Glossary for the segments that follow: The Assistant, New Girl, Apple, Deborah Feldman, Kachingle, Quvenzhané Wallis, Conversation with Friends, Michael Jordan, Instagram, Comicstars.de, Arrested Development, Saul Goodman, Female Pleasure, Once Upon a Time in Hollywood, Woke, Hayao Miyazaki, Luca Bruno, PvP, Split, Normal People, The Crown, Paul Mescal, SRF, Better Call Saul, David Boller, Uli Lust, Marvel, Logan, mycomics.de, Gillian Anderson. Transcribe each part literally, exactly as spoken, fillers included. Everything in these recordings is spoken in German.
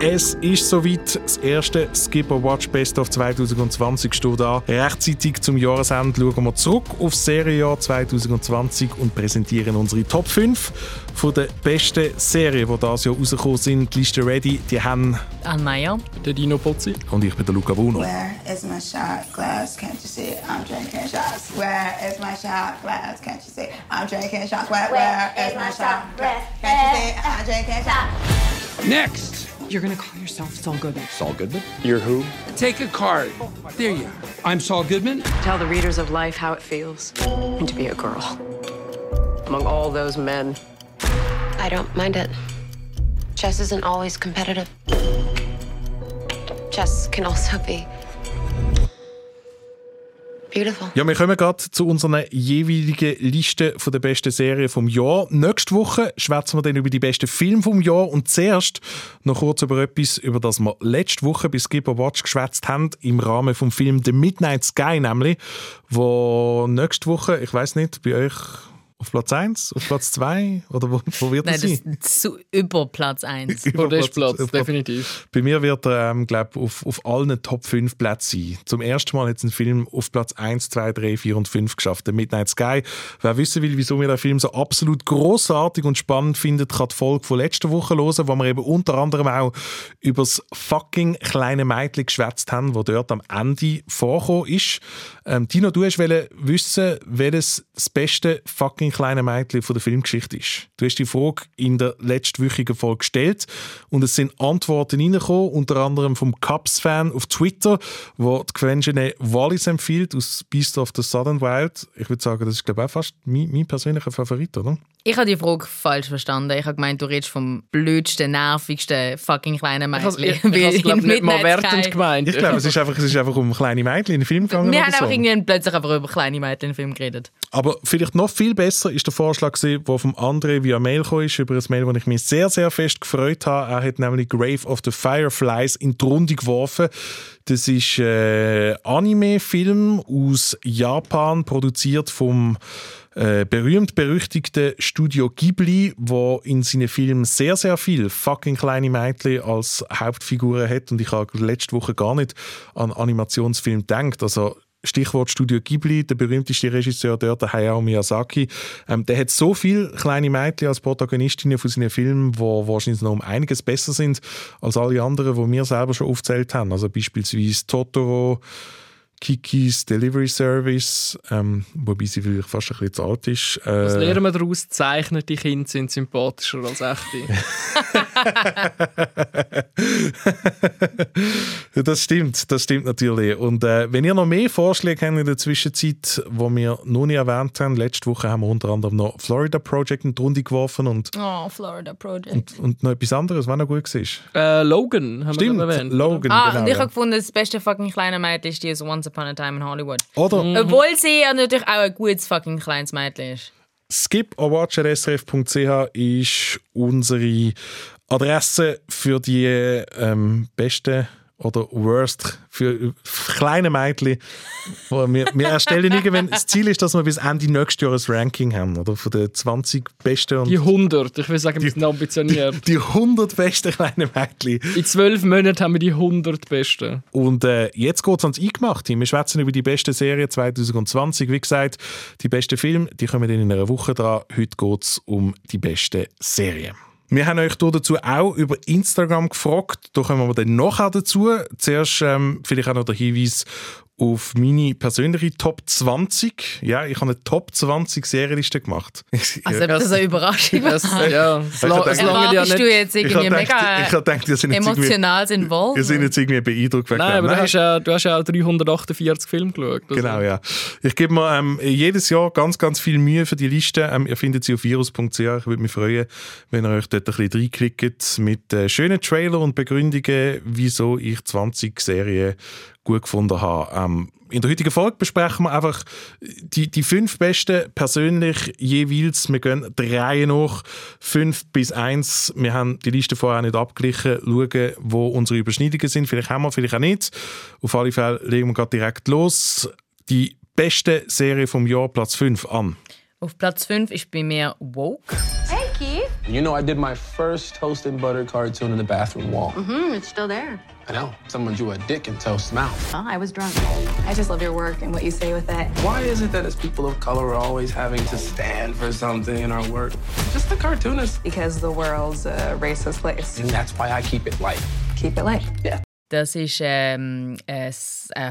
Es ist soweit. Das erste Skipper Watch Best of zwanzig zwanzig steht an. Rechtzeitig zum Jahresende schauen wir zurück auf das Serienjahr zwanzig zwanzig und präsentieren unsere Top fünf von den besten Serien, die dieses Jahr rausgekommen sind. Die Liste ready. Die haben Anne Mayer, der Dino Pozi und ich bin der Luca Bruno. Where is my shot glass? Can't you see I'm drinking shots? Where is my shot glass? Can't you see I'm drinking shots? Where, where is my shot glass? Can't you see I'm drinking shots? Next. You're gonna call yourself Saul Goodman. Saul Goodman? You're who? Take a card. There you are. I'm Saul Goodman. Tell the readers of life how it feels to be a girl. Among all those men. I don't mind it. Chess isn't always competitive. Chess can also be beautiful. Ja, wir kommen gerade zu unseren jeweiligen Listen der besten Serien vom Jahr. Nächste Woche schwätzen wir dann über die besten Filme vom Jahr und zuerst noch kurz über etwas, über das wir letzte Woche bei Skipper Watch geschwätzt haben, im Rahmen des Films «The Midnight Sky» nämlich, wo nächste Woche, ich weiss nicht, bei euch auf Platz eins, auf Platz zwei? Oder wo, wo wird er sein? Nein, das zu, über Platz eins. Über oh, das ist Platz, Platz, definitiv. Bei mir wird er, ähm, glaube ich, auf, auf allen Top fünf Plätzen sein. Zum ersten Mal hat es ein Film auf Platz eins, zwei, drei, vier und fünf geschafft, der Midnight Sky. Wer wissen will, wieso wir den Film so absolut grossartig und spannend findet, kann die Folge von letzter Woche hören, wo wir eben unter anderem auch über das fucking kleine Mädchen geschwätzt haben, das dort am Ende vorgekommen ist. Ähm, Dino, du wolltest wissen, welches das beste fucking kleine Mädchen von der Filmgeschichte ist. Du hast die Frage in der letztwöchigen Folge gestellt und es sind Antworten reingekommen, unter anderem vom Cubs-Fan auf Twitter, wo die Quvenzhané Wallis empfiehlt aus «Beast of the Southern Wild». Ich würde sagen, das ist glaube ich auch fast mein, mein persönlicher Favorit, oder? Ich habe die Frage falsch verstanden. Ich habe gemeint, du redest vom blödsten, nervigsten fucking kleinen Mädchen. Ich habe es, glaube ich, nicht mal wertend gemeint. Ich glaube, es ist einfach, es ist einfach um kleine Mädchen in den Film gegangen. Wir haben so. Einfach irgendwie plötzlich einfach über kleine Mädchen in den Film geredet. Aber vielleicht noch viel besser war der Vorschlag, der vom André via Mail kam, über ein Mail, das ich mich sehr, sehr fest gefreut habe. Er hat nämlich «Grave of the Fireflies» in die Runde geworfen. Das ist ein Anime-Film aus Japan, produziert vom Äh, berühmt-berüchtigte Studio Ghibli, wo in seinen Filmen sehr, sehr viele fucking kleine Mädchen als Hauptfiguren hat. Und ich habe letzte Woche gar nicht an Animationsfilme gedacht. Also Stichwort Studio Ghibli, der berühmteste Regisseur dort, der Hayao Miyazaki. Ähm, der hat so viele kleine Mädchen als Protagonistinnen von seinen Filmen, die wahrscheinlich noch um einiges besser sind als alle anderen, die wir selber schon aufgezählt haben. Also beispielsweise Totoro, Kikis Delivery Service, ähm, wobei sie vielleicht fast ein bisschen zu alt ist. Äh, Was lernen wir daraus? Zeichnete Kinder sind sympathischer als echte. Das stimmt, das stimmt natürlich. Und äh, wenn ihr noch mehr Vorschläge habt in der Zwischenzeit, die wir noch nicht erwähnt haben, letzte Woche haben wir unter anderem noch Florida Project in die Runde geworfen. Und, oh, Florida Project. Und, und noch etwas anderes, was noch gut war. Äh, Logan haben stimmt, wir noch erwähnt. Logan, ah, genau. Und ich habe gefunden, das beste fucking kleine Mädchen ist die so «Once Upon a Time in Hollywood». Oder, mhm. Obwohl sie ja natürlich auch ein gutes fucking kleines Mädchen ist. skip at watch dot s r f dot c h ist unsere Adresse für die ähm, besten oder worst für kleine Mädchen. wir, wir erstellen irgendwann. Das Ziel ist, dass wir bis Ende nächstes Jahr ein Ranking haben, oder? Von den zwanzig besten. Und die hundert, ich will sagen, ein bisschen ambitioniert. Die, die hundert besten kleinen Mädchen. In zwölf Monaten haben wir die hundert besten. Und äh, jetzt geht es ans Eingemachte. Wir schwätzen über die beste Serie zwanzig zwanzig. Wie gesagt, die besten Filme, die kommen dann in einer Woche dran. Heute geht es um die beste Serie. Wir haben euch dazu auch über Instagram gefragt. Da kommen wir dann nachher dazu. Zuerst ähm, vielleicht auch noch der Hinweis auf meine persönliche Top zwanzig. Ja, ich habe eine Top zwanzig Serienliste gemacht. Also, ob das eine Überraschung war. Ja, erwartest du jetzt irgendwie mega emotional sind wohl? Wir sind jetzt irgendwie beeindruckt. Nein, aber Nein. Du hast ja, du hast ja auch dreihundertachtundvierzig Filme geschaut. Also. Genau, ja. Ich gebe mir ähm, jedes Jahr ganz, ganz viel Mühe für die Liste. Ähm, ihr findet sie auf virus punkt c h. Ich würde mich freuen, wenn ihr euch dort ein bisschen reinklickt mit äh, schönen Trailern und Begründungen, wieso ich zwanzig Serien gut gefunden habe. Ähm, in der heutigen Folge besprechen wir einfach die, die fünf besten persönlich jeweils. Wir gehen der Reihe nach, fünf bis eins. Wir haben die Liste vorher nicht abgeglichen. Schauen, wo unsere Überschneidungen sind. Vielleicht haben wir, vielleicht auch nicht. Auf alle Fälle legen wir gerade direkt los. Die beste Serie vom Jahr, Platz fünf, an. Auf Platz fünf ist bei mir «Woke». Hey. lucky. You know, I did my first toast and butter cartoon in the bathroom wall. Mm-hmm, it's still there. I know. Someone drew a dick in Toast's mouth. Oh, I was drunk. I just love your work and what you say with it. Why is it that as people of color we're always having to stand for something in our work? Just the cartoonists. Because the world's a racist place. And that's why I keep it light. Keep it light. Yeah. Das ist ähm, eine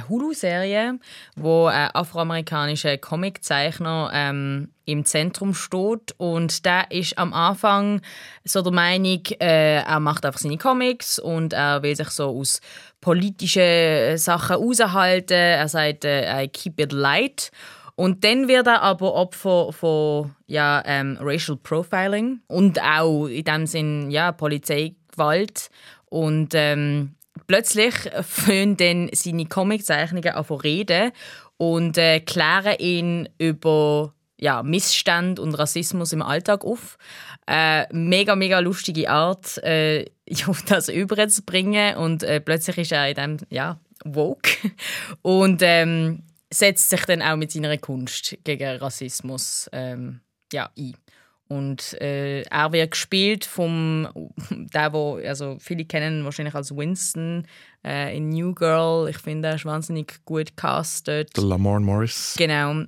Hulu-Serie, wo ein afroamerikanischer Comiczeichner ähm, im Zentrum steht. Und der ist am Anfang so der Meinung, äh, er macht einfach seine Comics und er will sich so aus politischen Sachen raushalten. Er sagt, äh, I keep it light. Und dann wird er aber Opfer von ja, ähm, Racial Profiling und auch in dem Sinn ja, Polizeigewalt. Und ähm, plötzlich fangen dann seine Comiczeichnungen an zu reden und äh, klären ihn über ja, Missstände und Rassismus im Alltag auf. Äh, mega, mega lustige Art, äh, das überzubringen. Und äh, plötzlich ist er in dem, ja, woke. Und ähm, setzt sich dann auch mit seiner Kunst gegen Rassismus ähm, ja, ein. Und äh, er wird gespielt vom, der, wo, also viele kennen wahrscheinlich als Winston äh, in New Girl. Ich finde, er ist wahnsinnig gut gecastet. Der Lamorne Morris. Genau.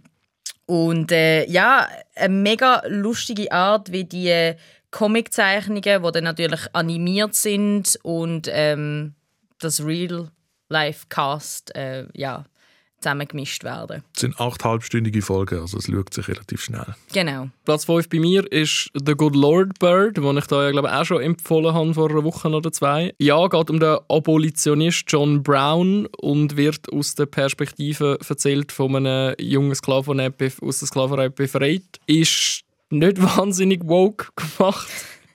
Und äh, ja, eine mega lustige Art, wie die Comiczeichnungen, die dann natürlich animiert sind und ähm, das Real-Life-Cast äh, ja, zusammengemischt werden. Es sind acht halbstündige Folgen, also es schaut sich relativ schnell. Genau. Platz fünf bei mir ist «The Good Lord Bird», den ich da ja, glaube ich, auch schon empfohlen habe vor einer Woche oder zwei. Ja, geht um den Abolitionist John Brown und wird aus der Perspektive erzählt von einem jungen Sklaven, der aus der Sklaverei befreit. Ist nicht wahnsinnig woke gemacht,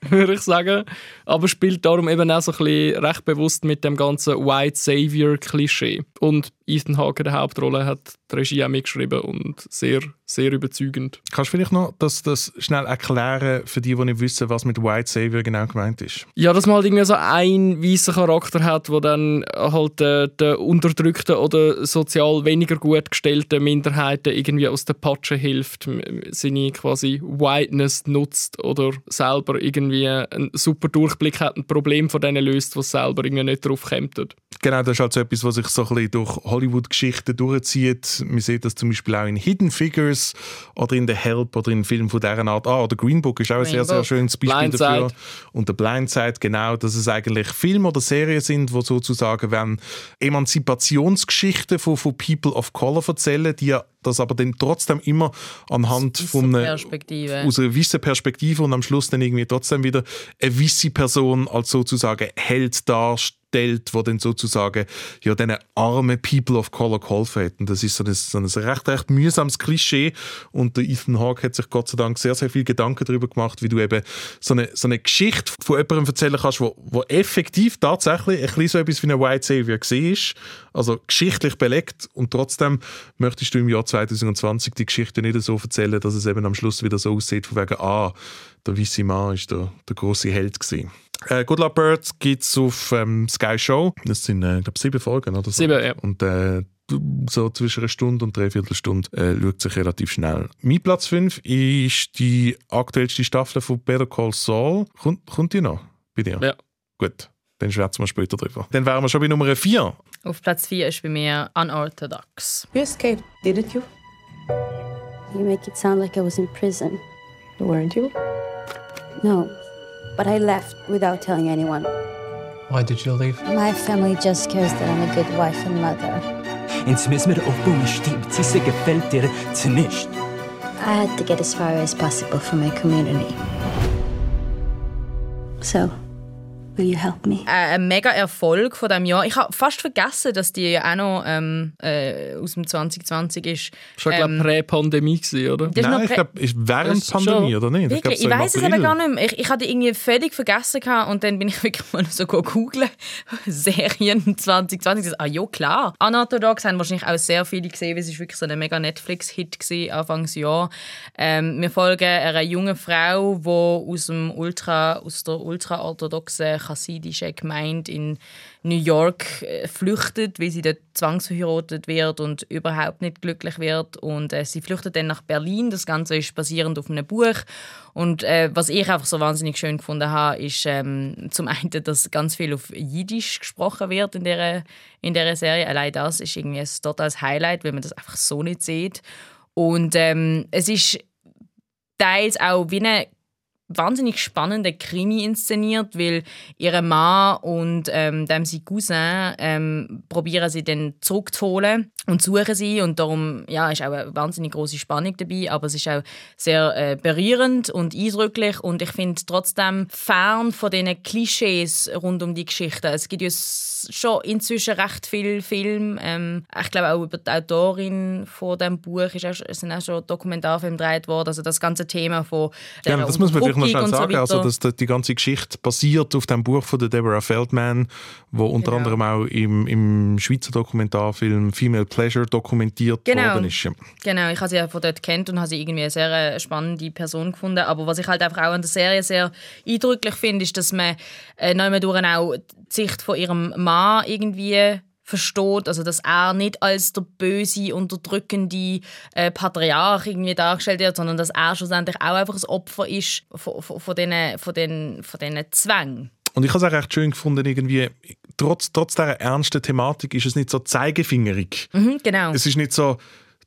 würde ich sagen. Aber spielt darum eben auch so ein bisschen recht bewusst mit dem ganzen White-Savior-Klischee. Und Ethan Hawke in der Hauptrolle hat die Regie auch mitgeschrieben und sehr, sehr überzeugend. Kannst du vielleicht noch das, das schnell erklären für die, die nicht wissen, was mit White-Savior genau gemeint ist? Ja, dass man halt irgendwie so einen weißen Charakter hat, der dann halt äh, den unterdrückten oder sozial weniger gut gestellten Minderheiten irgendwie aus der Patsche hilft, seine quasi Whiteness nutzt oder selber irgendwie einen super durch Blick hat, ein Problem von denen löst, was selber irgendwie nicht drauf kommt. Genau, das ist halt so etwas, was sich so ein bisschen durch Hollywood-Geschichten durchzieht. Man sieht das zum Beispiel auch in Hidden Figures oder in The Help oder in Filmen von dieser Art. Ah, oder Green Book ist auch ein sehr, sehr schönes Beispiel dafür. Und der Blindside, genau, dass es eigentlich Filme oder Serien sind, die sozusagen wenn Emanzipationsgeschichten von, von People of Color erzählen, die ja das aber dann trotzdem immer anhand von einer gewissen Perspektive und am Schluss dann irgendwie trotzdem wieder eine gewisse Person als sozusagen Held darstellt, die dann sozusagen ja, diesen armen People of Color geholfen hat. Und das ist so ein, so ein recht, recht mühsames Klischee. Und der Ethan Hawke hat sich Gott sei Dank sehr, sehr viel Gedanken darüber gemacht, wie du eben so eine, so eine Geschichte von jemandem erzählen kannst, wo, wo effektiv tatsächlich ein bisschen so etwas wie ein White Savior war. Also geschichtlich belegt. Und trotzdem möchtest du im Jahr zwanzig zwanzig die Geschichte nicht so erzählen, dass es eben am Schluss wieder so aussieht, von wegen, ah, der weisse Mann war der, der grosse Held. Äh, «Good Luck Birds» gibt es auf ähm, Sky Show. Das sind, äh, glaube sieben Folgen oder so. Sieben, ja. Und äh, so zwischen einer Stunde und dreiviertel Stunde äh, schaut sich relativ schnell. Mein Platz fünf ist die aktuellste Staffel von «Better Call Saul». Kommt, kommt die noch bei dir? Ja. Gut, dann schwätzen wir später drüber. Dann wären wir schon bei Nummer vier. Auf Platz vier ist bei mir «Unorthodox». You escaped, didn't you? You make it sound like I was in prison. Weren't you? No, but I left without telling anyone. Why did you leave? My family just cares that I'm a good wife and mother. I had to get as far as possible for my community. So, will you help me? Äh, ein mega Erfolg von diesem Jahr. Ich habe fast vergessen, dass die ja auch noch ähm, äh, aus dem zwanzig zwanzig ist. Das war ja, ähm, glaube ich, Prä-Pandemie gewesen, oder? Das Nein, ist prä- ich glaube, ist während das Pandemie, schon. Oder nicht? Wirklich? Ich, so ich weiß es eben gar nicht mehr. Ich, ich hatte die irgendwie völlig vergessen gehabt und dann bin ich wirklich mal so googeln. Serien zwanzig zwanzig. Ah ja, klar. Unorthodox haben wahrscheinlich auch sehr viele gesehen, weil es wirklich so ein mega Netflix-Hit war, Anfangsjahr. Ähm, wir folgen einer jungen Frau, die aus, dem Ultra, aus der ultraorthodoxen kann sein, die ist ja gemeint in New York äh, flüchtet, weil sie dort zwangsverheiratet wird und überhaupt nicht glücklich wird. Und äh, sie flüchtet dann nach Berlin. Das Ganze ist basierend auf einem Buch. Und äh, was ich einfach so wahnsinnig schön gefunden habe, ist ähm, zum einen, dass ganz viel auf Jiddisch gesprochen wird in dieser, in dieser Serie. Allein das ist irgendwie ein totales Highlight, weil man das einfach so nicht sieht. Und ähm, es ist teils auch wie eine wahnsinnig spannende Krimi inszeniert, weil ihre Mann und ähm, dem sie Cousin ähm, probieren sie dann zurückzuholen und suchen sie, und darum ja, ist auch eine wahnsinnig grosse Spannung dabei, aber es ist auch sehr äh, berührend und eindrücklich, und ich finde trotzdem fern von diesen Klischees rund um die Geschichte. Es gibt ja schon inzwischen recht viele Filme. Ähm, ich glaube auch über die Autorin von diesem Buch ist auch, sind auch schon Dokumentarfilme gedreht worden. Also das ganze Thema von ja, das muss man vielleicht noch schnell sagen. So also, dass die ganze Geschichte basiert auf dem Buch von der Deborah Feldman, wo unter genau. anderem auch im, im Schweizer Dokumentarfilm Female Pleasure dokumentiert genau. worden ist. Genau, ich habe sie ja von dort kennt und habe sie irgendwie eine sehr spannende Person gefunden. Aber was ich halt einfach auch an der Serie sehr eindrücklich finde, ist, dass man äh, nebenan auch die Sicht von ihrem Mann irgendwie versteht, also dass er nicht als der böse, unterdrückende äh, Patriarch irgendwie dargestellt wird, sondern dass er schlussendlich auch einfach ein Opfer ist von, von, von diesen von den, von den Zwängen. Und ich habe es auch recht schön gefunden, irgendwie, trotz, trotz dieser ernsten Thematik ist es nicht so zeigefingerig. Mhm, genau. Es ist nicht so,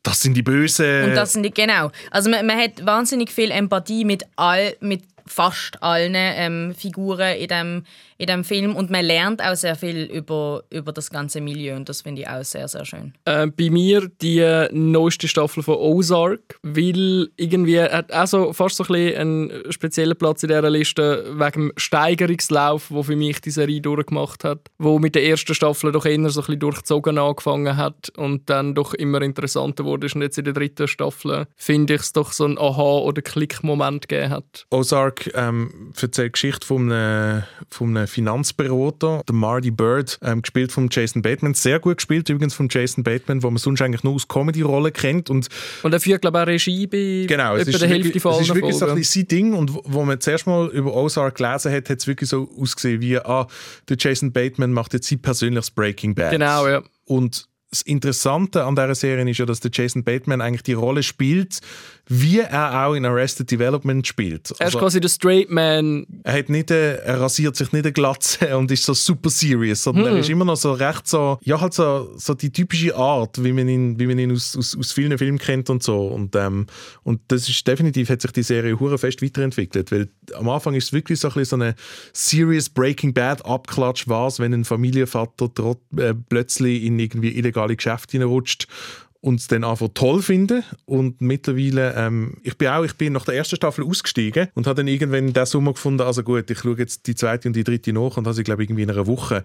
das sind die Bösen. Und das sind die, genau. Also man, man hat wahnsinnig viel Empathie mit all, mit fast allen ähm, Figuren in diesem in dem Film, und man lernt auch sehr viel über, über das ganze Milieu, und das finde ich auch sehr, sehr schön. Äh, bei mir die neueste Staffel von Ozark, weil irgendwie hat also fast so ein bisschen einen speziellen Platz in dieser Liste wegen dem Steigerungslauf, den für mich die Serie durchgemacht hat, wo mit der ersten Staffel doch eher so ein bisschen durchzogen angefangen hat und dann doch immer interessanter wurde. Und jetzt in der dritten Staffel finde ich es doch so ein Aha- oder Klick-Moment gegeben hat. Ozark ähm, erzählt die Geschichte von einem, von einem Finanzberater, der Marty Bird, ähm, gespielt von Jason Bateman. Sehr gut gespielt übrigens von Jason Bateman, den man sonst eigentlich nur aus Comedy-Rollen kennt. Und, und er führt, glaube ich, auch Regie bei genau, es ist der Hälfte von allen Folgen. Es ist wirklich so ein bisschen sein Ding. Und wo man zuerst mal über Ozark gelesen hat, hat es wirklich so ausgesehen wie, ah, der Jason Bateman macht jetzt sein persönliches Breaking Bad. Genau, ja. Und das Interessante an dieser Serie ist ja, dass der Jason Bateman eigentlich die Rolle spielt, wie er auch in Arrested Development spielt. Also, er ist quasi der Straight Man. Er hat nicht, eine, er rasiert sich nicht eine Glatze und ist so super serious, sondern hm. er ist immer noch so recht so, ja halt so, so die typische Art, wie man ihn, wie man ihn aus, aus, aus vielen Filmen kennt und so. Und, ähm, und das ist definitiv, hat sich die Serie hure fest weiterentwickelt, weil am Anfang ist es wirklich so ein bisschen so eine serious Breaking Bad Abklatsch, was, wenn ein Familienvater trot, äh, plötzlich in irgendwie illegale Geschäfte hineinrutscht und es dann einfach toll finden. Und mittlerweile, ähm, ich bin auch, ich bin nach der ersten Staffel ausgestiegen und habe dann irgendwann diesen Sommer gefunden, also gut, ich schaue jetzt die zweite und die dritte nach und habe sie, glaube ich, irgendwie in einer Woche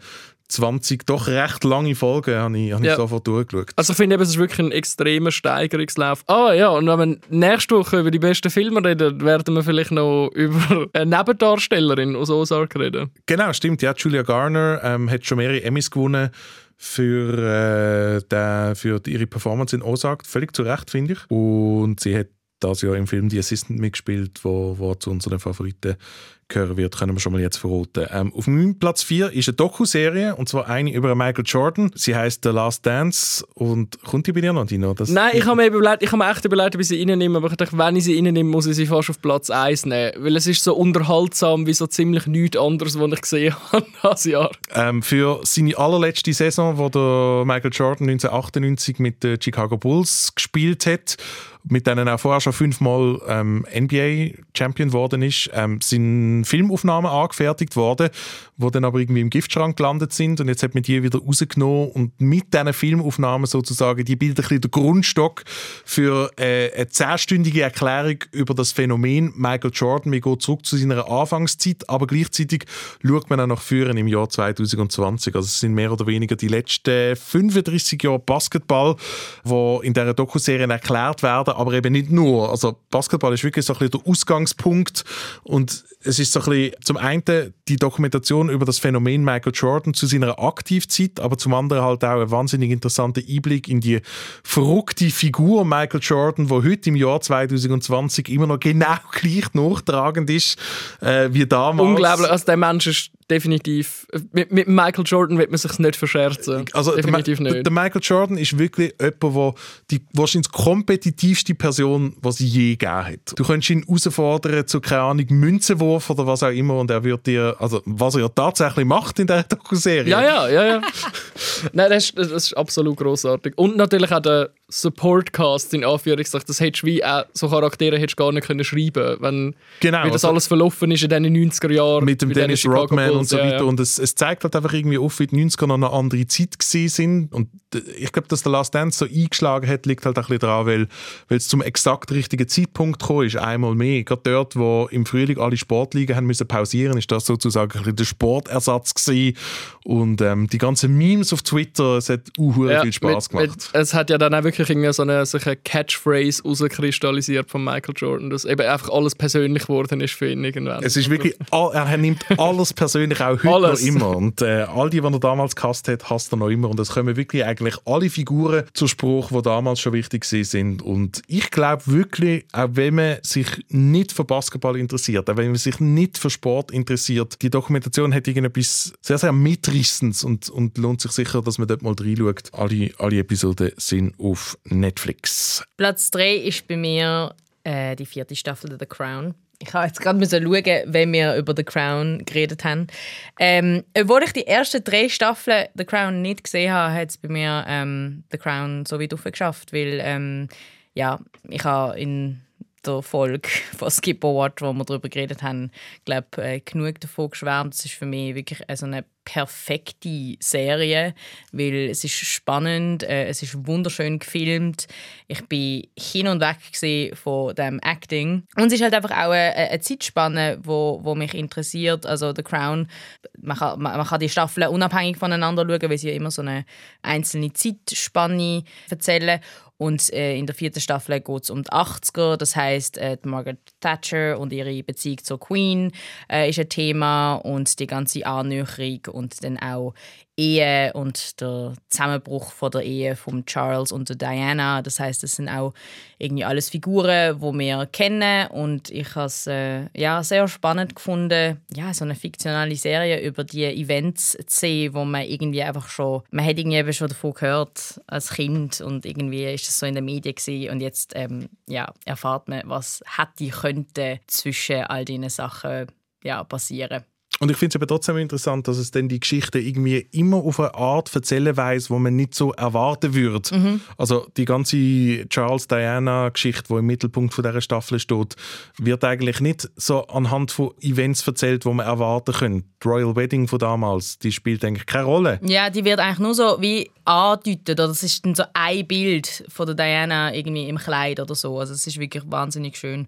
zwanzig doch recht lange Folgen habe ich, hab ja. ich sofort durchgeschaut. Also ich finde, es ist wirklich ein extremer Steigerungslauf. Ah ja, und wenn wir nächste Woche über die besten Filme reden, werden wir vielleicht noch über eine Nebendarstellerin aus Ozark reden. Genau, stimmt. Ja, Julia Garner ähm, hat schon mehrere Emmys gewonnen für, äh, den, für ihre Performance in Ozark. Völlig zu Recht, finde ich. Und sie hat das Jahr im Film «The Assistant» mitgespielt, wo, wo zu unseren Favoriten gehören wird, können wir schon mal jetzt verraten. Ähm, auf meinem Platz vier ist eine Doku-Serie, und zwar eine über Michael Jordan. Sie heisst «The Last Dance» und kommt die bei dir noch, Dino? Das Nein, ich habe mir, überlegt, ich habe mir echt überlegt, ob ich sie reinnehme, aber ich dachte, wenn ich sie reinnehme, muss ich sie fast auf Platz eins nehmen, weil es ist so unterhaltsam wie so ziemlich nichts anderes, was ich gesehen habe dieses Jahr. Ähm, für seine allerletzte Saison, wo der Michael Jordan neunzehnhundertachtundneunzig mit den Chicago Bulls gespielt hat, mit denen er vorher schon fünfmal ähm, N B A-Champion geworden ist, ähm, sind Filmaufnahmen angefertigt worden, die dann aber irgendwie im Giftschrank gelandet sind, und jetzt hat man die wieder rausgenommen und mit diesen Filmaufnahmen sozusagen, die bilden ein bisschen den Grundstock für äh, eine zehnstündige Erklärung über das Phänomen Michael Jordan. Man geht zurück zu seiner Anfangszeit, aber gleichzeitig schaut man auch nach vorne im Jahr zwanzig zwanzig. Also es sind mehr oder weniger die letzten fünfunddreissig Jahre Basketball, die in dieser Dokuserie erklärt werden, aber eben nicht nur. Also Basketball ist wirklich so ein bisschen der Ausgangspunkt, und es ist so ein bisschen, zum einen die Dokumentation über das Phänomen Michael Jordan zu seiner Aktivzeit, aber zum anderen halt auch ein wahnsinnig interessanter Einblick in die verrückte Figur Michael Jordan, die heute im Jahr zwanzig zwanzig immer noch genau gleich nachtragend ist äh, wie damals. Unglaublich, also der Mensch ist definitiv, mit, mit Michael Jordan wird man sich nicht verscherzen. Also definitiv der, nicht. Der Michael Jordan ist wirklich jemand, der die wahrscheinlich kompetitivste Person, die es je gegeben hat. Du könntest ihn herausfordern zu, keine Ahnung, Münzenwurf oder was auch immer und er wird dir, also was er ja tatsächlich macht in dieser Dokuserie. Ja, ja, ja, ja. Nein, das ist, das ist absolut grossartig. Und natürlich auch der Supportcast in Anführungszeichen, das hättest du wie auch so Charaktere hättest du gar nicht können schreiben, wenn genau, wie das also, alles verlaufen ist in diesen neunziger Jahren. Mit dem Dennis Rodman und so weiter. Ja, ja. Und es, es zeigt halt einfach irgendwie oft, wie die neunziger noch eine andere Zeit gewesen sind. Und ich glaube, dass der Last Dance so eingeschlagen hat, liegt halt ein bisschen daran, weil, weil es zum exakt richtigen Zeitpunkt gekommen ist, einmal mehr. Gerade dort, wo im Frühling alle Sportligen haben müssen pausieren, ist das sozusagen ein bisschen der Sportersatz gewesen. Und ähm, die ganzen Memes auf Twitter, es hat uh, ja, viel Spaß gemacht. Mit, es hat ja dann auch wirklich irgendwie so eine, so eine Catchphrase rauskristallisiert von Michael Jordan, dass eben einfach alles persönlich geworden ist für ihn irgendwann. Es ist wirklich, er nimmt alles persönlich, auch heute alles. Noch immer. Und äh, all die, die er damals gehasst hat, hasst er noch immer. Und es kommen wirklich eigentlich alle Figuren zur Sprache, die damals schon wichtig sind. Und ich glaube wirklich, auch wenn man sich nicht für Basketball interessiert, auch wenn man sich nicht für Sport interessiert, die Dokumentation hat irgendetwas sehr, sehr Mitreissendes und, und lohnt sich sicher, dass man dort mal reinschaut. Alle, alle Episoden sind auf Netflix. Platz drei ist bei mir äh, die vierte Staffel «The Crown». Ich habe jetzt gerade müssen schauen, wenn wir über «The Crown» geredet haben. Ähm, obwohl ich die ersten drei Staffeln «The Crown» nicht gesehen habe, hat es bei mir ähm, «The Crown» so weit hochgeschafft, weil ähm, ja, ich habe in der Folge von Skip or What, wo wir darüber geredet haben, glaub, äh, genug davon geschwärmt. Es ist für mich wirklich so eine perfekte Serie, weil es ist spannend, äh, es ist wunderschön gefilmt. Ich bin hin und weg gewesen von dem Acting. Und es ist halt einfach auch eine, eine Zeitspanne, die wo, wo mich interessiert. Also «The Crown», man kann, man, man kann die Staffeln unabhängig voneinander schauen, weil sie ja immer so eine einzelne Zeitspanne erzählen. Und äh, in der vierten Staffel geht es um die achtziger. Das heisst, äh, Margaret Thatcher und ihre Beziehung zur Queen äh, ist ein Thema und die ganze Annäherung und dann auch Ehe und der Zusammenbruch von der Ehe von Charles und der Diana. Das heisst, das sind auch irgendwie alles Figuren, die wir kennen. Und ich habe es äh, ja, sehr spannend gefunden, ja, so eine fiktionale Serie über die Events zu sehen, wo man irgendwie einfach schon, man hat irgendwie eben schon davon gehört als Kind und irgendwie ist das so in den Medien gewesen. Und jetzt ähm, ja, erfahrt man, was hätte könnte zwischen all diesen Sachen ja, passieren. Und ich finde es aber trotzdem interessant, dass es dann die Geschichte irgendwie immer auf eine Art erzählen weiss, die man nicht so erwarten würde. Mhm. Also die ganze Charles-Diana-Geschichte, die im Mittelpunkt von dieser Staffel steht, wird eigentlich nicht so anhand von Events erzählt, die man erwarten könnte. Die Royal Wedding von damals, die spielt eigentlich keine Rolle. Ja, die wird eigentlich nur so wie andeutet. Oder es ist dann so ein Bild von der Diana irgendwie im Kleid oder so. Also es ist wirklich wahnsinnig schön.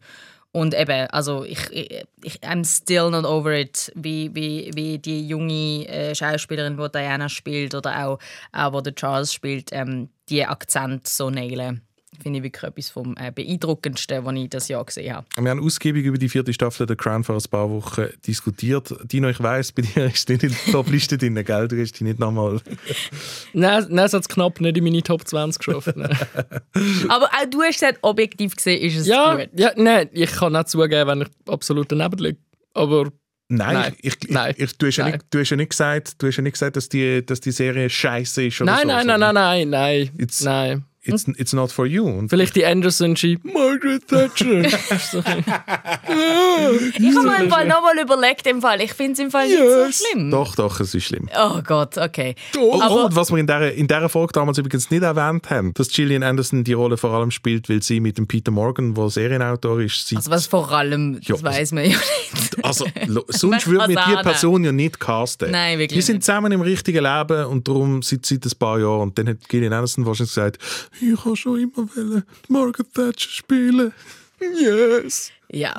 Und eben, also ich, ich, ich I'm still not over it, wie, wie, wie die junge äh, Schauspielerin, die Diana spielt oder auch, auch die Charles spielt, ähm, die Akzente so nailen. Finde ich wirklich etwas vom äh, Beeindruckendsten, was ich das Jahr gesehen habe. Wir haben ausgiebig über die vierte Staffel «The Crown» vor ein paar Wochen diskutiert. Dino, ich weiss, bei dir ist nicht in der Top-Liste drin, gell? Du hast die nicht nochmal... Nein, nein, es hat es knapp nicht in meine Top zwanzig geschafft. Aber auch du hast gesagt, objektiv gesehen ist es ja, gut. Ja, nein, ich kann auch zugeben, wenn ich absolut daneben liege. Aber... Nein, nein, ich, ich, nein, ich, du hast ja, ja nicht gesagt, du hast ja nicht gesagt, dass die, dass die Serie scheiße ist oder nein, so. Nein, nein, nein, nein, nein, It's, nein. It's, it's not for you. Und vielleicht die Anderson schreibt «Margaret Thatcher». Ich habe mir im Fall nochmal überlegt. Im Fall. Ich finde es im Fall yes. nicht so schlimm. Doch, doch, es ist schlimm. Oh Gott, okay. Oh, aber, und was wir in dieser in der Folge damals übrigens nicht erwähnt haben, dass Gillian Anderson die Rolle vor allem spielt, weil sie mit dem Peter Morgan, der Serienautor ist, sie... Also was vor allem, das ja, weiss man ja nicht. Also sonst würde man diese Person ja nicht casten. Nein, wirklich. Wir sind zusammen im richtigen Leben und darum seit, seit ein paar Jahren. Und dann hat Gillian Anderson wahrscheinlich gesagt, ich habe schon immer wollen Margaret Thatcher spielen. Yes. Ja,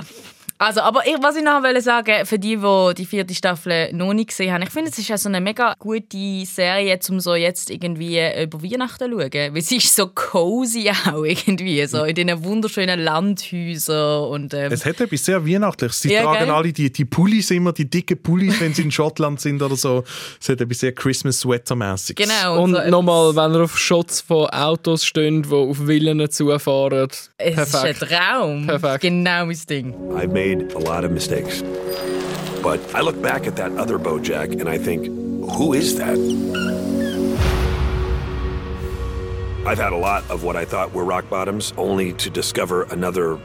Also, aber ich, was ich noch wollte sagen, für die, die die vierte Staffel noch nicht gesehen haben, ich finde, es ist ja so eine mega gute Serie, um so jetzt irgendwie über Weihnachten zu schauen. Weil sie ist so cozy auch irgendwie, so in diesen wunderschönen Landhäusern. Und, ähm, es hat etwas sehr Weihnachtliches. Sie ja, tragen geil. alle die, die Pullis immer, die dicken Pullis, wenn sie in Schottland sind oder so. Es hat etwas sehr Christmas-Sweater-mässiges. Genau. Und, und so nochmal, wenn ihr auf Shots von Autos steht, die auf Villen zufahren. Es perfekt. Ist ein Traum. Perfekt. Genau mein Ding. I've made a lot of mistakes, but I look back at that other BoJack and I think, who is that? I've had a lot of what I thought were rock bottoms, only to discover another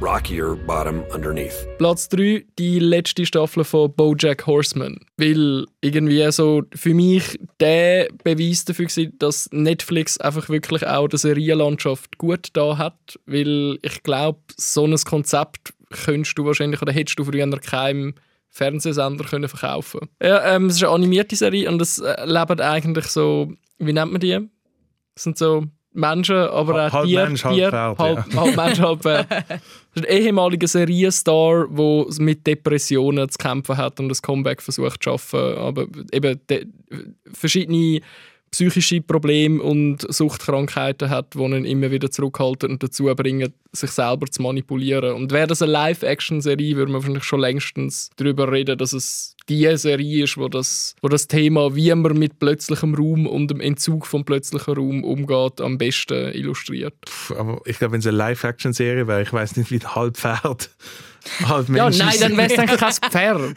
rockier bottom underneath. Platz drei, die letzte Staffel von BoJack Horseman. Weil irgendwie so für mich der Beweis dafür war, dass Netflix einfach wirklich auch die Serienlandschaft gut da hat. Weil ich glaube, so ein Konzept könntest du wahrscheinlich oder hättest du früher keinem Fernsehsender können verkaufen. Ja, ähm, es ist eine animierte Serie und es äh, lebt eigentlich so, wie nennt man die? Es sind so Menschen, aber auch Tiere. Mensch, Tier, halb, halb, ja. halb Mensch, halb Pferd. Ein ehemaliger Serienstar, der mit Depressionen zu kämpfen hat und das Comeback versucht zu schaffen. Aber eben de- verschiedene psychische Probleme und Suchtkrankheiten hat, die ihn immer wieder zurückhalten und dazu bringen, sich selber zu manipulieren. Und wäre das eine Live-Action-Serie, würde man wahrscheinlich schon längstens darüber reden, dass es die Serie ist, wo das, wo das Thema, wie man mit plötzlichem Raum und dem Entzug von plötzlichem Raum umgeht, am besten illustriert. Puh, aber ich glaube, wenn es eine Live-Action-Serie wäre, ich weiß nicht, wie halb Pferd, halb Mensch. Ja, nein, dann wäre es eigentlich kein Pferd.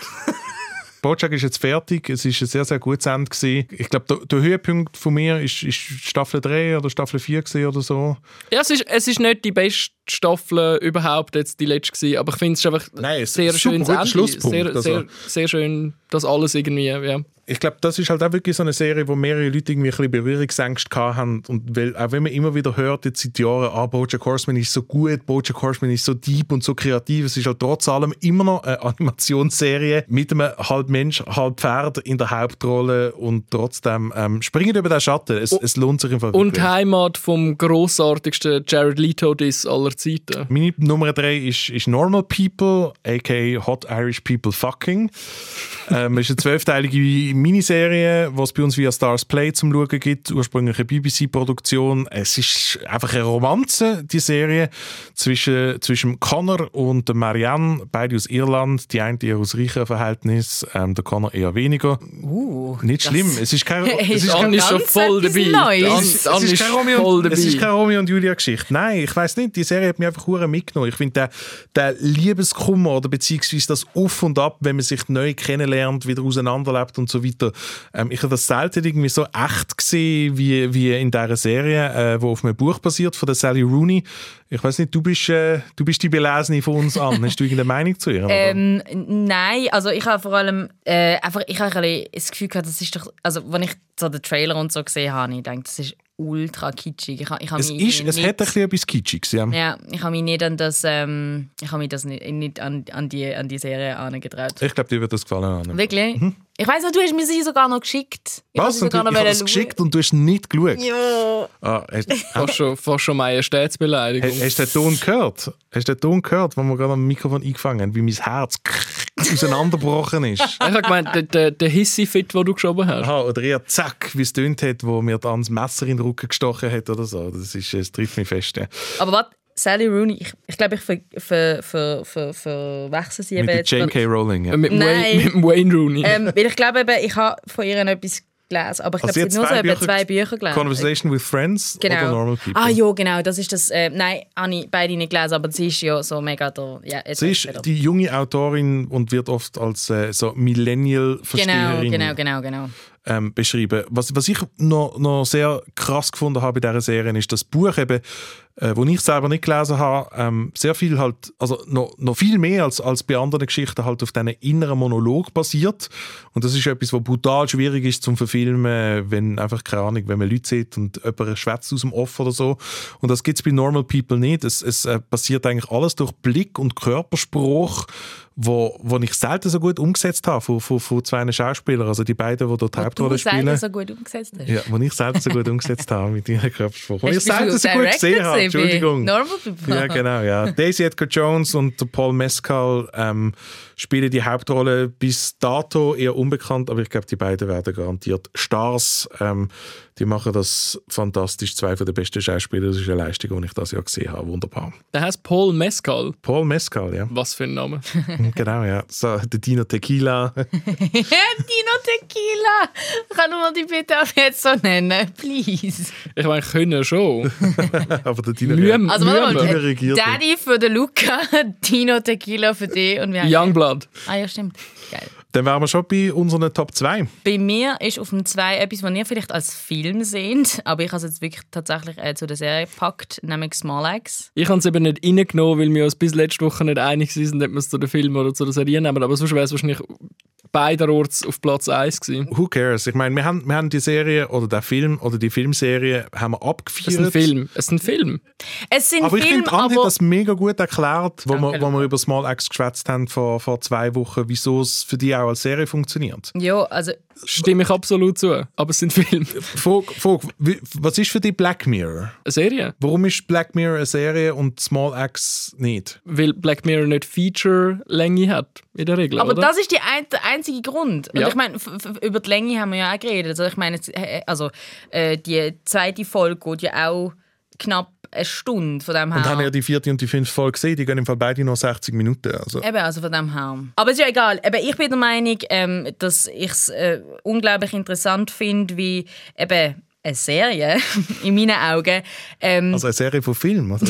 BoJack ist jetzt fertig. Es war ein sehr, sehr gutes Ende. Ich glaube, der, der Höhepunkt von mir war Staffel drei oder Staffel vier oder so. Ja, es ist, es ist nicht die beste Staffel überhaupt, jetzt die letzte gewesen, aber ich finde es einfach Nein, es sehr schön. Nein, es ist ein super guter Schlusspunkt. Sehr, sehr, sehr schön, das alles irgendwie, ja. Ich glaube, das ist halt auch wirklich so eine Serie, wo mehrere Leute irgendwie ein bisschen Berührungsängste hatten. Und weil, auch wenn man immer wieder hört, jetzt seit Jahren, ah, BoJack Horseman ist so gut, BoJack Horseman ist so deep und so kreativ, es ist halt trotz allem immer noch eine Animationsserie mit einem halb Mensch, halb Pferd in der Hauptrolle und trotzdem ähm, springen über den Schatten. Es, oh, es lohnt sich einfach. Und wirklich. Heimat vom grossartigsten Jared Leto-Diss aller Zeiten. Meine Nummer drei ist, ist Normal People, a k a. Hot Irish People Fucking. ähm, es ist eine zwölfteilige Miniserie, die es bei uns via Stars Play zum Schauen gibt, ursprüngliche B B C-Produktion. Es ist einfach eine Romanze, die Serie, zwischen, zwischen Connor und Marianne, beide aus Irland, die eine eher aus reichem Verhältnis, ähm, der Connor eher weniger. Uh, Nicht schlimm, es ist keine Romeo und Julia-Geschichte. Nein, ich weiss nicht, die Serie hat mich einfach verdammt mitgenommen. Ich finde, der, der Liebeskummer oder beziehungsweise das Auf und Ab, wenn man sich neu kennenlernt, wieder auseinanderlebt und so weiter. Ähm, ich habe das selten irgendwie so echt gesehen, wie, wie in dieser Serie, äh, die auf einem Buch basiert, von der Sally Rooney. Ich weiss nicht, du bist, äh, du bist die Belesene von uns an. Hast du irgendeine Meinung zu ihr? Ähm, nein, also ich habe vor allem äh, einfach, ich habe ein bisschen das Gefühl gehabt, das ist doch, also wenn ich so den Trailer und so gesehen habe, ich denke, das ist ultra kitschig. Ich, ich es ist, es hat ein bisschen etwas Kitschiges, ja. Ja, ich habe mich nicht an das, ähm, ich habe mich das nicht, nicht an, an, die, an die Serie angetraut. Ich glaube, dir wird das gefallen, Anna. Wirklich? Mhm. Ich weiss noch, du hast mir sie sogar noch geschickt. Ich Was? Sogar und du, noch ich habe es geschickt und du hast nicht geschaut? Ja. Ah, hast, fast schon, fast schon Majestätsbeleidigung. Hast, hast du den Ton gehört? Hast du den Ton gehört, wo wir gerade am Mikrofon eingefangen haben, wie mein Herz auseinandergebrochen ist? Ich habe gemeint, der, der, der Hissi-Fit, den du geschoben hast. Aha, oder eher zack, wie es tönt hat, wo mir dann das Messer in den Rücken gestochen hat oder so. Das, ist, das trifft mich fest. Ja. Aber was? Sally Rooney, ich, ich glaube, ich ver, ver, ver, ver, verwechsel sie mit eben jetzt. J K Rowling, ja. Äh, mit, Wayne, mit Wayne Rooney. Ähm, weil ich glaube, eben, ich habe von ihr etwas gelesen, aber ich also glaube, sie hat nur so Bücher, zwei Bücher gelesen. Conversation with Friends genau. Oder Normal People. Ah ja, genau, das ist das. Äh, nein, habe ich beide nicht gelesen, aber sie ist ja so mega da. Ja, sie ist wieder. Die junge Autorin und wird oft als äh, so Millennial-Versteherin. Genau, genau, genau, genau. Ähm, beschreiben. Was, was ich noch, noch sehr krass gefunden habe in dieser Serie, ist das Buch, eben, äh, wo ich selber nicht gelesen habe, ähm, sehr viel halt, also noch, noch viel mehr als, als bei anderen Geschichten halt auf diesen inneren Monolog basiert. Und das ist etwas, was brutal schwierig ist zum Verfilmen, wenn einfach, keine Ahnung, wenn man Leute sieht und jemand schwätzt aus dem Off oder so. Und das gibt es bei Normal People nicht. Es, es äh, passiert eigentlich alles durch Blick und Körperspruch, wo, wo ich selten so gut umgesetzt habe von, von, von zwei Schauspielern, also die beiden, die dort die Hauptrolle spielen. Du selten so gut umgesetzt hast. Ja, wo ich selten so gut umgesetzt habe mit ihren Körpersprachen. Wo ich selten so gut gesehen habe. Entschuldigung. Normal People. Ja, genau. Ja. Daisy Edgar Jones und Paul Mescal ähm, spielen die Hauptrolle, bis dato eher unbekannt, aber ich glaube, die beiden werden garantiert Stars. Ähm, die machen das fantastisch. Zwei von den besten Schauspieler. Das ist eine Leistung, die ich das ja gesehen habe. Wunderbar. Der heißt Paul Mescal? Paul Mescal, ja. Was für ein Name. Genau, ja. So, der Dino Tequila. Dino Tequila! Kann man die bitte auf jetzt so nennen? Please. Ich meine, können schon. Aber der Dino Tequila. Also, warte mal. Daddy für den Luca, Dino Tequila für dich und wir Youngblood. Ah, ja, stimmt. Geil. Dann wären wir schon bei unseren Top zwei. Bei mir ist auf dem zwei etwas, was ihr vielleicht als Film seht, aber ich habe es jetzt wirklich tatsächlich äh, zu der Serie gepackt, nämlich Small Axe. Ich habe es eben nicht reingenommen, weil wir uns bis letzte Woche nicht einig sind, ob wir es zu dem Film oder zu der Serie nehmen, aber sonst wäre es wahrscheinlich beiderorts auf Platz eins gewesen. Who cares? Ich meine, wir haben, wir haben die Serie oder den Film oder die Filmserie haben wir abgefeiert. Es ist ein Film. Es ist ein Film. Es sind aber ich Film, finde, Andi aber... hat das mega gut erklärt, wo wir, wo wir über Small Axe geschwätzt haben vor, vor zwei Wochen, wieso es für die auch als Serie funktioniert. Ja, also... Stimme ich absolut zu, aber es sind Filme. Vog, Vog, was ist für dich Black Mirror? Eine Serie. Warum ist Black Mirror eine Serie und Small Axe nicht? Weil Black Mirror nicht Feature-Länge hat, in der Regel, aber oder? Das ist die ein, der einzige Grund. Und ja. Ich meine, f- f- über die Länge haben wir ja auch geredet. Also ich meine, also, äh, die zweite Folge geht ja auch knapp eine Stunde von dem her. Und haben ja die vierte und die fünfte Folge gesehen, die gehen im Fall beide noch sechzig Minuten. Also. Eben, also von dem her. Aber ist ja egal. Eben, ich bin der Meinung, ähm, dass ich es äh, unglaublich interessant finde, wie eben eine Serie, in meinen Augen. Ähm, also eine Serie von Film, oder?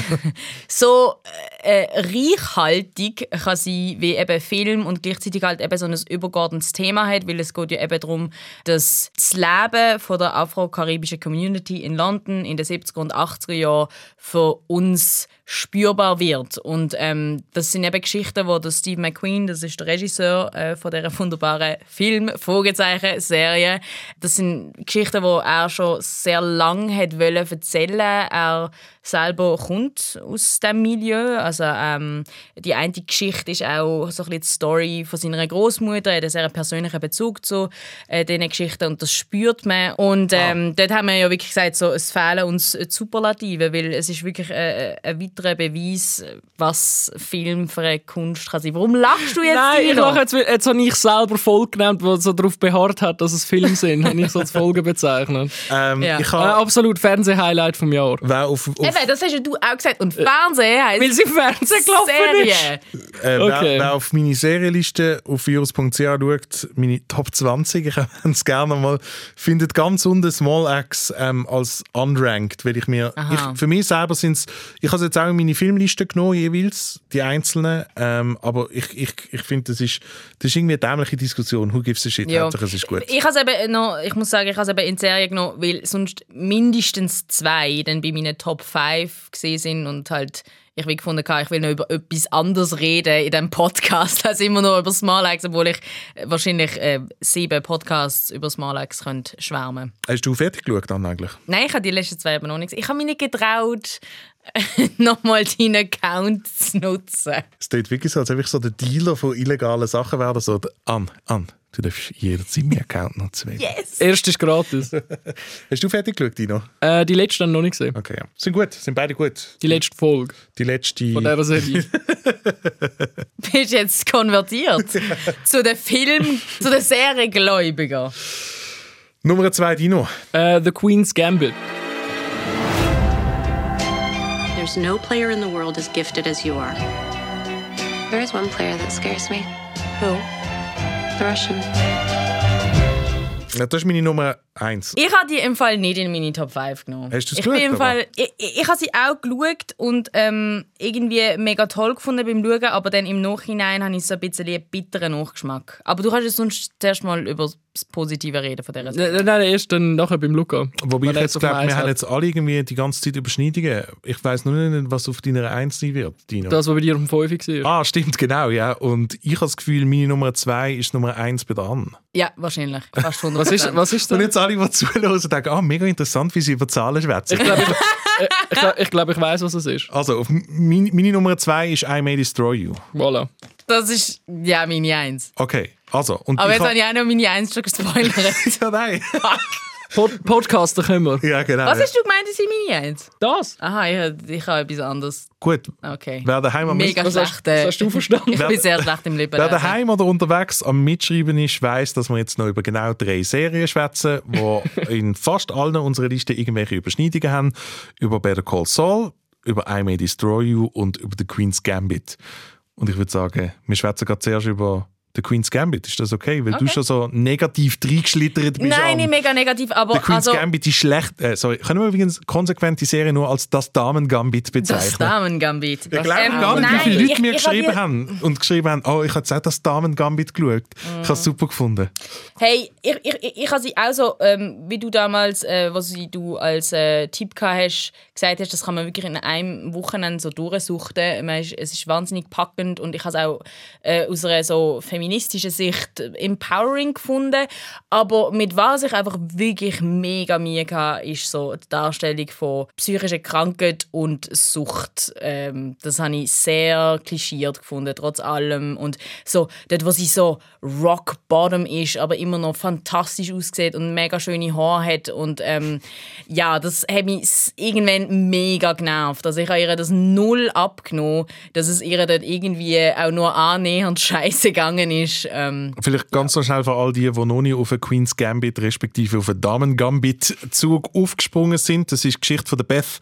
So äh, reichhaltig kann sein wie eben Film und gleichzeitig halt eben so ein übergeordnetes Thema hat, weil es geht ja eben darum, dass das Leben von der afro-karibischen Community in London in den siebziger und achtziger Jahren für uns spürbar wird. Und ähm, das sind eben Geschichten, wo der Steve McQueen, das ist der Regisseur äh, von dieser wunderbaren Film-Fragezeichen-Serie, das sind Geschichten, die er schon sehr lange hat wollen erzählen. Er selber kommt aus diesem Milieu. Also, ähm, die eine Geschichte ist auch so ein bisschen die Story von seiner Großmutter. Er hat einen sehr persönlichen Bezug zu äh, diesen Geschichten und das spürt man. Und ähm, ah. dort haben wir ja wirklich gesagt, so, es fehlen uns die Superlative, weil es ist wirklich äh, ein weiterer Beweis, was Film für eine Kunst kann sein. Warum lachst du jetzt? Nein, ich lache jetzt, jetzt habe ich selber Folgen genannt, die so darauf beharrt hat, dass es Filme sind. Habe ich so als Folgen bezeichnet. Ähm, ja. Ich habe äh, absolut Fernseh-Highlight vom Jahr. Auf, auf Eben, das hast ja du auch gesagt. Und Fernsehen heisst... Weil sie im Fernsehen gelaufen ist. Äh, okay. wer, wer auf meine Serienliste auf virus punkt c h schaut, meine Top zwanzig, ich kann es gerne mal, findet ganz unten Small Axe ähm, als unranked. Weil ich mir, ich, für mich selber sind es... Ich habe es jetzt auch in meine Filmliste genommen, jeweils, die einzelnen. Ähm, aber ich, ich, ich finde, das ist, das ist irgendwie eine dämliche Diskussion. Who gives a shit? Ja. Hauptsache, es ist gut. Ich, eben noch, ich muss sagen, ich habe es eben in die Serie genommen, weil sonst mindestens zwei dann bei meinen Top fünf gesehen sind und halt ich habe gefunden, ich will noch über etwas anderes reden in diesem Podcast als immer nur über Small Axe, obwohl ich wahrscheinlich äh, sieben Podcasts über Small Axe könnte schwärmen. Hast du fertig geschaut dann eigentlich? Nein, ich habe die letzten zwei aber noch nicht gesehen. Ich habe mich nicht getraut, nochmal deinen Account zu nutzen. Es klingt wirklich so, als ob ich so der Dealer von illegalen Sachen wäre. So an, an, du darfst jederzeit meinen Account nutzen. Yes! Erst ist gratis. Hast du fertig geschaut, Dino? Äh, die letzten habe ich noch nicht gesehen. Okay, ja. Sind gut, sind beide gut. Die letzte Folge. Die letzte... Von dieser Serie. Bist jetzt konvertiert? Zu den Film, zu den Seriengläubigen. Nummer zwei, Dino. Uh, The Queen's Gambit. There's no player in the world as gifted as you are. There is one player that scares me. Who? The Russian. Ja, das ist meine Nummer eins. Ich habe die im Fall nicht in meine Top fünf genommen. Hast du es geschaut? Im Fall, ich ich habe sie auch geschaut und ähm, irgendwie mega toll gefunden beim Schauen, aber dann im Nachhinein habe ich so ein bisschen einen bitteren Nachgeschmack. Aber du kannst jetzt sonst zuerst mal über das Positive reden von dieser Serie. Nein, nein, erst dann nachher beim Luca. Wobei ich jetzt glaube, wir haben jetzt alle irgendwie die ganze Zeit Überschneidungen. Ich weiss nur nicht, was auf deiner eins sein wird, Dino. Das, was bei dir auf dem fünf war. Ah, stimmt, genau, ja. Und ich habe das Gefühl, meine Nummer zwei ist Nummer eins bei der Anne. Ja, wahrscheinlich. Fast hundert Prozent. Was ist, was ist das? Und jetzt alle, die zuhören, denken, ah, mega interessant, wie sie über Zahlen schwätzen. Ich glaube, ich, ich, ich, glaub, ich weiss, was es ist. Also, auf meine, meine Nummer zwei ist I May Destroy You. Voilà. Das ist, ja, meine eins. Okay. Also, und aber jetzt habe ich auch noch meine eins schon gespoilert. Ja, nein. Pod- Podcaster können wir. Ja, genau. Was ja. hast du gemeint, das sind meine Jens? Das? Aha, ich, ich habe etwas anderes. Gut. Okay. Wer daheim am Mega Mit- schlecht. Das hast du verstanden. Ich bin sehr schlecht im Leben. Wer daheim oder unterwegs am Mitschreiben ist, weiss, dass wir jetzt noch über genau drei Serien schwätzen, die in fast allen unserer Listen irgendwelche Überschneidungen haben. Über Better Call Saul, über I May Destroy You und über The Queen's Gambit. Und ich würde sagen, wir schwätzen gerade zuerst über The Queen's Gambit. Ist das okay? Weil okay. du schon so negativ reingeschlittert bist. Nein, nicht mega negativ, aber... The Queen's also, Gambit ist schlecht. Äh, sorry, können wir übrigens konsequent die Serie nur als das Damen-Gambit bezeichnen? Das Damen-Gambit. Ich glaube ähm, gar nicht, nein, wie viele Leute ich, mir ich geschrieben hab... haben und geschrieben haben, oh, ich habe jetzt auch das Damen-Gambit geschaut. Mm. Ich habe es super gefunden. Hey, ich, ich, ich, ich habe sie auch so, ähm, wie du damals, äh, was du als äh, Tipp gehabt hast, gesagt hast, das kann man wirklich in einem Wochenende so durchsuchten. Es ist wahnsinnig packend und ich habe es auch äh, aus einer so feministischen Sicht empowering gefunden. Aber mit was ich einfach wirklich mega Mühe hatte, ist so die Darstellung von psychischer Krankheit und Sucht. Ähm, das habe ich sehr klischiert gefunden, trotz allem. Und so, dort, wo sie so rock bottom ist, aber immer noch fantastisch aussieht und mega schöne Haare hat. Und ähm, ja, das hat mich irgendwann mega genervt. Also ich habe ihr das null abgenommen, dass es ihr dort irgendwie auch nur annähernd scheiße gegangen ist. Ähm, Vielleicht ganz ja. so schnell für all die, die noch nie auf einen Queen's Gambit respektive auf einen Damen-Gambit-Zug aufgesprungen sind. Das ist die Geschichte von der Beth,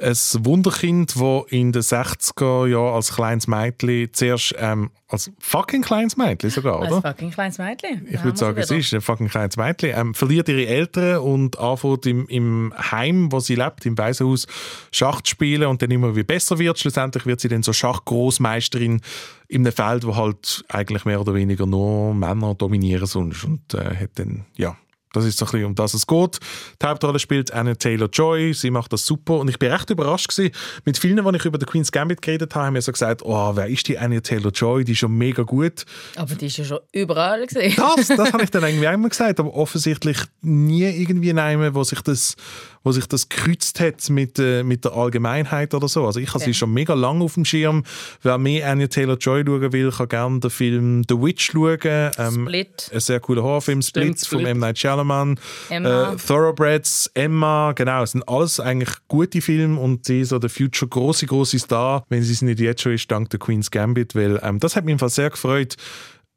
ein Wunderkind, das in den sechziger Jahren als kleines Mädchen zuerst ähm, als fucking kleines Mädchen sogar, oder? Als fucking kleines Mädchen. Ich ja, würde sagen, es ist ein fucking kleines Mädchen. Ähm, verliert ihre Eltern und anfängt im, im Heim, wo sie lebt, im Waisenhaus, Schach zu spielen und dann immer wie besser wird. Schlussendlich wird sie dann so Schachgroßmeisterin in einem Feld, wo halt eigentlich mehr oder weniger nur Männer dominieren sonst. Und äh, hat dann, ja, das ist so ein bisschen, um das es geht. Die Hauptrolle spielt Anna Taylor-Joy, sie macht das super. Und ich war recht überrascht gewesen. Mit vielen, die ich über The Queen's Gambit geredet habe, haben mir so gesagt, oh, wer ist die Anna Taylor-Joy, die ist schon mega gut. Aber die ist ja schon überall gesehen. Das, das habe ich dann irgendwie einmal gesagt, aber offensichtlich nie irgendwie einen, wo sich das... wo sich das gekreuzt hat mit, äh, mit der Allgemeinheit oder so. Also ich habe okay. sie schon mega lange auf dem Schirm. Wer mehr Anna Taylor-Joy schauen will, kann gerne den Film «The Witch» schauen. Ähm, Split. Ein sehr cooler Horrorfilm. Split, Split. Von M. Night Shyamalan. Äh, «Thoroughbreds», «Emma». Genau, es sind alles eigentlich gute Filme und sie ist so der Future grosse, grosse Star, wenn sie es nicht jetzt schon ist, dank der «Queen's Gambit». Weil ähm, das hat mich im Fall sehr gefreut.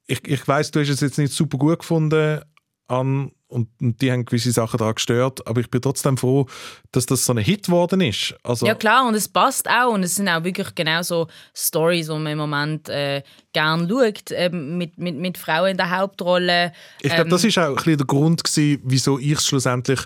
Ich, ich weiss, du hast es jetzt nicht super gut gefunden, an und die haben gewisse Sachen daran gestört, aber ich bin trotzdem froh, dass das so ein Hit geworden ist. Also ja klar, und es passt auch und es sind auch wirklich genau so Storys, die man im Moment äh, gerne schaut, äh, mit, mit, mit Frauen in der Hauptrolle. Ähm. Ich glaube, das war auch ein bisschen der Grund gewesen, wieso ich es schlussendlich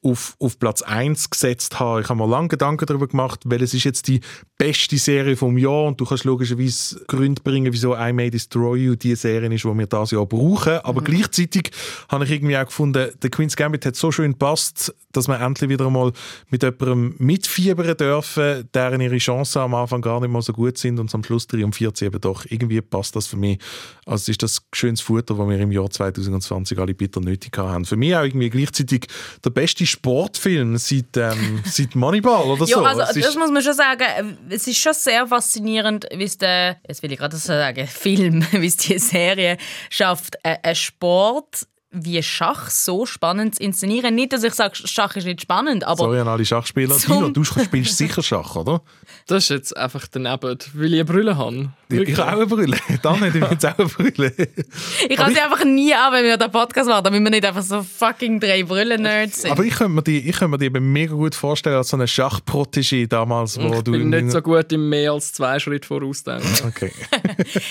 auf, auf Platz eins gesetzt habe. Ich habe mir lange Gedanken darüber gemacht, weil es ist jetzt die beste Serie vom Jahr und du kannst logischerweise Gründe bringen, wieso I May Destroy You die Serie ist, die wir dieses Jahr brauchen. Aber mhm. gleichzeitig habe ich irgendwie auch gefunden, der Queen's Gambit hat so schön gepasst, dass wir endlich wieder einmal mit jemandem mitfiebern dürfen, deren ihre Chancen am Anfang gar nicht mal so gut sind und am Schluss triumphiert sie eben doch. Irgendwie passt das für mich. Also es ist das schönes Futter, das wir im Jahr zwanzig zwanzig alle bitter nötig haben. Für mich auch irgendwie gleichzeitig der beste Sportfilm seit, ähm, seit Moneyball oder so. Ja, also es das muss man schon sagen, es ist schon sehr faszinierend, wie es der, jetzt will ich gerade sagen, Film, wie es die Serie schafft, äh, ein Sport wie Schach so spannend zu inszenieren. Nicht, dass ich sage, Schach ist nicht spannend, aber... Sorry an alle Schachspieler. Dino, du spielst sicher Schach, oder? Das ist jetzt einfach daneben, weil ich eine Brille habe. Wirklich? Ich habe auch eine Brille. Dann hätte ich jetzt auch eine Brille. Ich habe sie ich... einfach nie an, wenn wir den Podcast machen, damit wir nicht einfach so fucking drei Brille-Nerds sind. Aber ich könnte mir die, ich könnte mir die eben mega gut vorstellen als so eine Schachprotégé damals, wo ich du... Ich bin nicht in... so gut im mehr als zwei Schritt vorausdenken. Okay.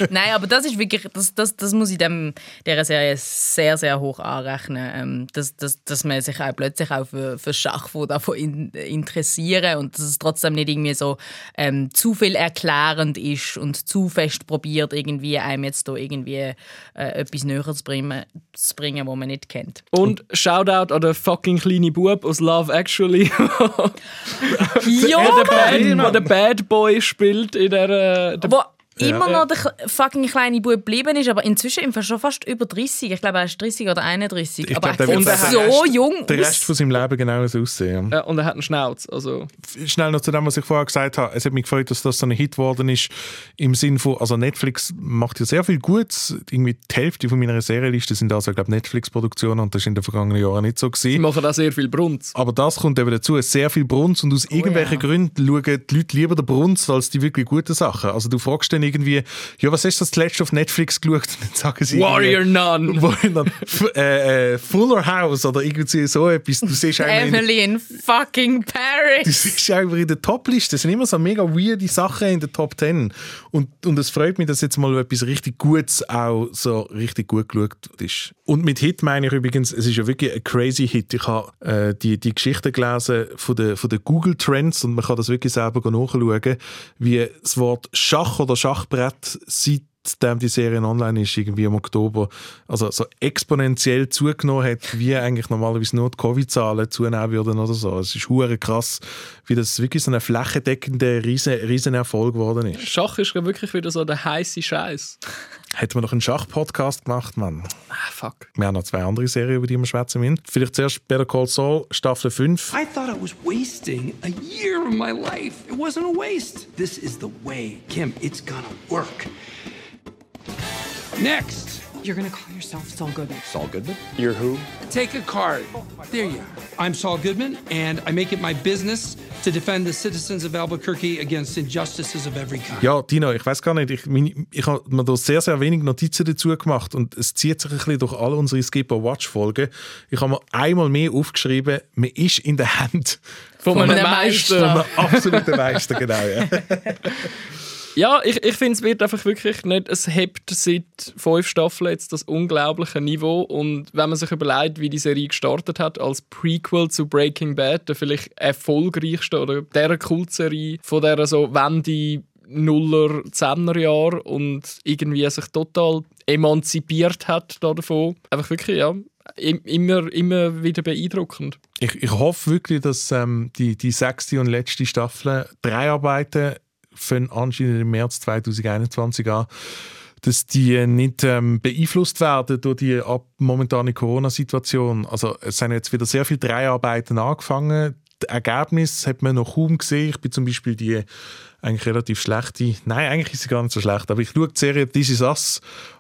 Nein, aber das ist wirklich... Das, das, das muss ich dem, dieser Serie sehr, sehr hoch anrechnen, ähm, dass, dass, dass man sich auch plötzlich auch für, für Schach davon in, interessieren und dass es trotzdem nicht irgendwie so ähm, zu viel erklärend ist und zu fest probiert, irgendwie einem jetzt da irgendwie äh, etwas näher zu bringen, zu bringen, was man nicht kennt. Und Shoutout an den fucking kleinen Bub aus Love Actually, der, der, Bad, der Bad Boy spielt in der... der Wo ja. immer noch der fucking kleine Bub geblieben ist, aber inzwischen im Fall schon fast über dreißig. Ich glaube, er ist dreißig oder einunddreißig. Ich aber glaub, er ist so Rest, jung der Rest von seinem Leben genau so aussehen. Ja, und er hat einen Schnauz. Also. Schnell noch zu dem, was ich vorher gesagt habe. Es hat mich gefreut, dass das so ein Hit geworden ist. Im Sinne von, also Netflix macht ja sehr viel Gutes. Irgendwie die Hälfte von meiner Serienliste sind also, glaube Netflix-Produktionen und das war in den vergangenen Jahren nicht so gewesen. Sie machen da sehr viel Brunz. Aber das kommt eben dazu. Sehr viel Brunz und aus oh, irgendwelchen yeah. Gründen schauen die Leute lieber den Brunz als die wirklich guten Sachen. Also du fragst dann irgendwie, ja, was hast du das letzte auf Netflix geschaut? Und dann sagen sie Warrior Nun. äh, äh, Fuller House oder irgendwie so etwas. Du siehst Emily in, in fucking Paris. Du siehst einfach in der Top-Liste. Das sind immer so mega weirde Sachen in der Top Ten. Und, und es freut mich, dass jetzt mal etwas richtig Gutes auch so richtig gut geschaut ist. Und mit Hit meine ich übrigens, es ist ja wirklich ein crazy Hit. Ich habe äh, die, die Geschichte gelesen von den von der Google Trends und man kann das wirklich selber nachschauen, wie das Wort Schach oder Schachbrett seit seitdem die Serie online ist, irgendwie im Oktober, also so exponentiell zugenommen hat, wie eigentlich normalerweise nur die Covid-Zahlen zunehmen würden oder so. Es ist hure krass, wie das wirklich so ein flächendeckender riesen, riesen Erfolg geworden ist. Schach ist ja wirklich wieder so der heiße Scheiß. Hätten wir noch einen Schach-Podcast gemacht, Mann. Ah, fuck. Wir haben noch zwei andere Serien, über die wir schwätzen müssen. Vielleicht zuerst Better Call Saul, Staffel fünf. I thought I was wasting a year of my life. It wasn't a waste. This is the way, Kim. It's gonna work. Next! You're gonna call yourself Saul Goodman. Saul Goodman? You're who? Take a card. Oh, there you are. I'm Saul Goodman, and I make it my business to defend the citizens of Albuquerque against injustices of every kind. Ja, Dino, ich weiß gar nicht, ich, ich habe mir da sehr, sehr wenig Notizen dazu gemacht und es zieht sich ein bisschen durch alle unsere Skipper-Watch-Folgen. Ich habe mir einmal mehr aufgeschrieben, man ist in der Hand von einem Meister. Von einem absoluten Meister, genau. Ja. Ja, ich, ich finde, es wird einfach wirklich nicht, es hebt seit fünf Staffeln jetzt das unglaubliche Niveau und wenn man sich überlegt, wie die Serie gestartet hat, als Prequel zu Breaking Bad, der vielleicht erfolgreichste oder der Kultserie von dieser so Wende Nuller, Zehner Jahre und irgendwie sich total emanzipiert hat davon. Einfach wirklich, ja, immer, immer wieder beeindruckend. Ich, ich hoffe wirklich, dass ähm, die, die sechste und letzte Staffel drei Arbeiten von anscheinend im März zwanzig einundzwanzig an, dass die nicht ähm, beeinflusst werden durch die ab momentane Corona-Situation. Also es sind jetzt wieder sehr viele Dreharbeiten angefangen. Das Ergebnis hat man noch kaum gesehen. Ich bin zum Beispiel die eigentlich relativ schlechte, nein, eigentlich ist sie gar nicht so schlecht, aber ich schaue die Serie «This is Us»,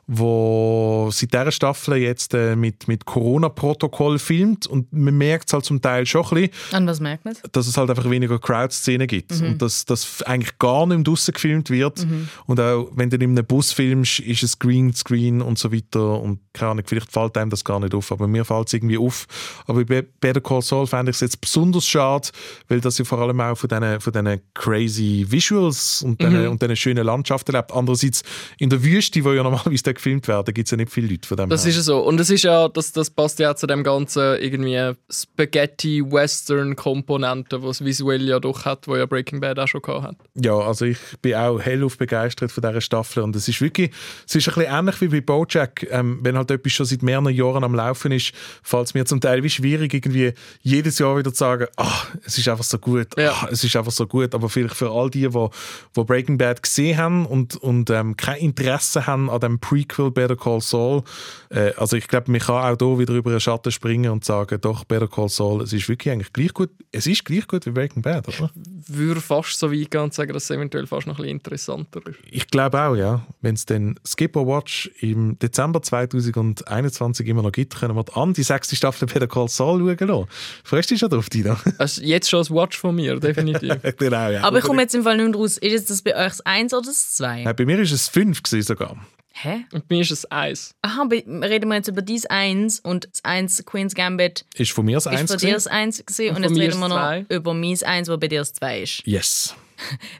die seit dieser Staffel jetzt äh, mit, mit Corona-Protokoll filmt und man merkt es halt zum Teil schon ein bisschen. Und was merkt man? Dass es halt einfach weniger Crowd-Szenen gibt, mhm, und dass das eigentlich gar nicht mehr draussen gefilmt wird, mhm, und auch wenn du in einem Bus filmst, ist es Greenscreen und so weiter und keine Ahnung, vielleicht fällt einem das gar nicht auf, aber mir fällt es irgendwie auf. Aber bei Better Call Saul fände ich es jetzt besonders schade, weil das ja vor allem auch von diesen von diesen crazy Visuals und diesen, mhm, und diesen schönen Landschaften lebt. Andererseits in der Wüste, wo ja normalerweise gefilmt werden, gibt es ja nicht viele Leute von dem. Das her. Ist ja so. Und es ist ja, das, das passt ja zu dem ganzen irgendwie Spaghetti-Western-Komponenten, die es visuell ja doch hat, die ja Breaking Bad auch schon gehabt hat. Ja, also ich bin auch hellauf begeistert von dieser Staffel und es ist wirklich, es ist ein bisschen ähnlich wie bei BoJack, ähm, wenn halt etwas schon seit mehreren Jahren am Laufen ist, fällt es mir zum Teil wie schwierig, irgendwie jedes Jahr wieder zu sagen, ach, es ist einfach so gut, ja. ach, es ist einfach so gut, aber vielleicht für all die, die, die Breaking Bad gesehen haben und, und ähm, kein Interesse haben an dem Prequel Better Call Saul. Äh, also ich glaube, man kann auch hier wieder über den Schatten springen und sagen, doch, Better Call Saul, es ist wirklich eigentlich gleich gut, es ist gleich gut wie Breaking Bad, oder? Ich würde fast so weit gehen und sagen, dass es eventuell fast noch ein bisschen interessanter ist. Ich glaube auch, ja. Wenn es dann Skip or Watch im Dezember zwanzig einundzwanzig immer noch gibt, können wir an die sechste Staffel Better Call Saul schauen lassen. Freust du dich schon drauf, Dina? Also jetzt schon das Watch von mir, definitiv. Genau, ja. Aber ich komme jetzt im Fall nicht mehr raus. Ist das bei euch das eins oder das zwei? Nein, bei mir war es fünf sogar. Hä? Und bei mir ist es eins. Aha, reden wir jetzt über dieses eins und das eins, Queen's Gambit. Ist von mir das eins? Ist von dir das eins gewesen. Und, und jetzt reden wir noch über mein eins, wo bei dir das zwei ist. Yes.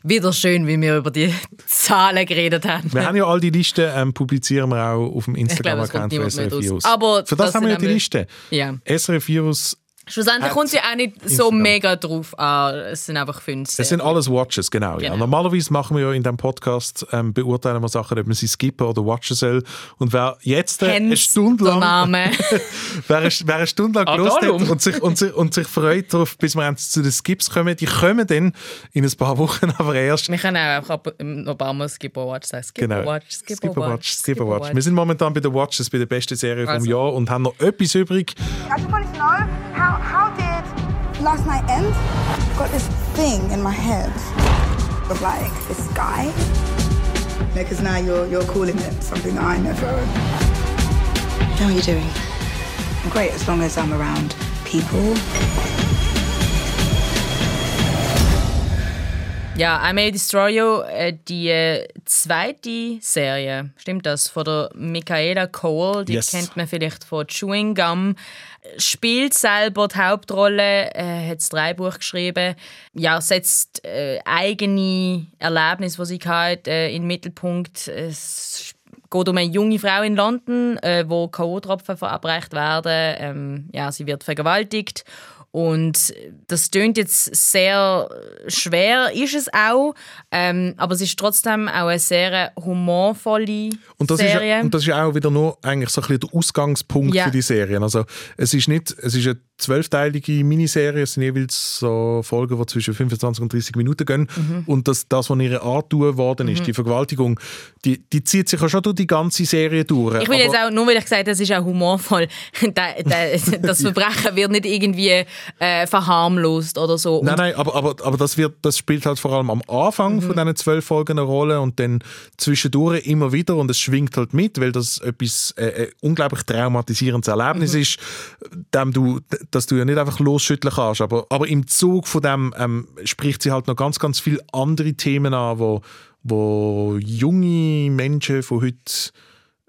Wieder schön, wie wir über die Zahlen geredet haben. Wir haben ja all die Listen, ähm, publizieren wir auch auf dem Instagram-Account von S R F Virus. Aber für das, das haben wir ja die Liste. Ja. S R F Virus Schlussendlich kommt sie auch nicht so Instagram. mega drauf an. Es sind einfach fünf. Es sind alles Watches, genau. genau. Ja. Normalerweise machen wir ja in diesem Podcast, ähm, beurteilen wir Sachen, ob man sie skippen oder watchen soll. Und wer jetzt äh, eine Stunde lang wer eine, wer eine Stunde lang Lust hat und sich, und, sich, und sich freut darauf, bis wir zu den Skips kommen, die kommen dann in ein paar Wochen aber erst. Wir können auch einfach noch ein paar Mal Skip or Watch sagen. Skip genau. or Watch, Skip or Watch, Skip or Watch. Wir sind momentan bei den Watches, bei der besten Serie also. vom Jahr und haben noch etwas übrig. I just want to know how How did last night end? I've got this thing in my head of like this guy. Because now you're you're calling it something that I never. How are you doing? I'm great as long as I'm around people. Ja, I May Destroy You, die zweite Serie, stimmt das, von der Michaela Cole, die yes. kennt man vielleicht von Chewing Gum, spielt selber die Hauptrolle, äh, hat das Drehbuch geschrieben, ja, setzt äh, eigene Erlebnisse, die sie hatte, äh, in den Mittelpunkt. Es geht um eine junge Frau in London, äh, wo K O-Tropfen verabreicht werden, ähm, ja, sie wird vergewaltigt. Und das klingt jetzt sehr schwer, ist es auch, ähm, aber es ist trotzdem auch eine sehr humorvolle und das Serie. Ist, und das ist auch wieder nur eigentlich so ein bisschen der Ausgangspunkt ja. für die Serien. Also es ist nicht, es ist eine zwölfteilige Miniserie, es sind jeweils so Folgen, die zwischen fünfundzwanzig und dreißig Minuten gehen. Mhm. Und das, das was ihre Art geworden ist, mhm. die Vergewaltigung, die, die zieht sich ja schon durch die ganze Serie durch. Ich will jetzt auch, nur weil ich gesagt habe, es ist auch humorvoll, das Verbrechen wird nicht irgendwie Äh, verharmlost oder so. Und nein, nein, aber, aber, aber das, wird, das spielt halt vor allem am Anfang mhm. von diesen zwölf Folgen eine Rolle und dann zwischendurch immer wieder und es schwingt halt mit, weil das etwas äh, unglaublich traumatisierendes Erlebnis mhm. ist, dem du, dass du ja nicht einfach losschütteln kannst. Aber, aber im Zug von dem ähm, spricht sie halt noch ganz, ganz viele andere Themen an, wo, wo junge Menschen von heute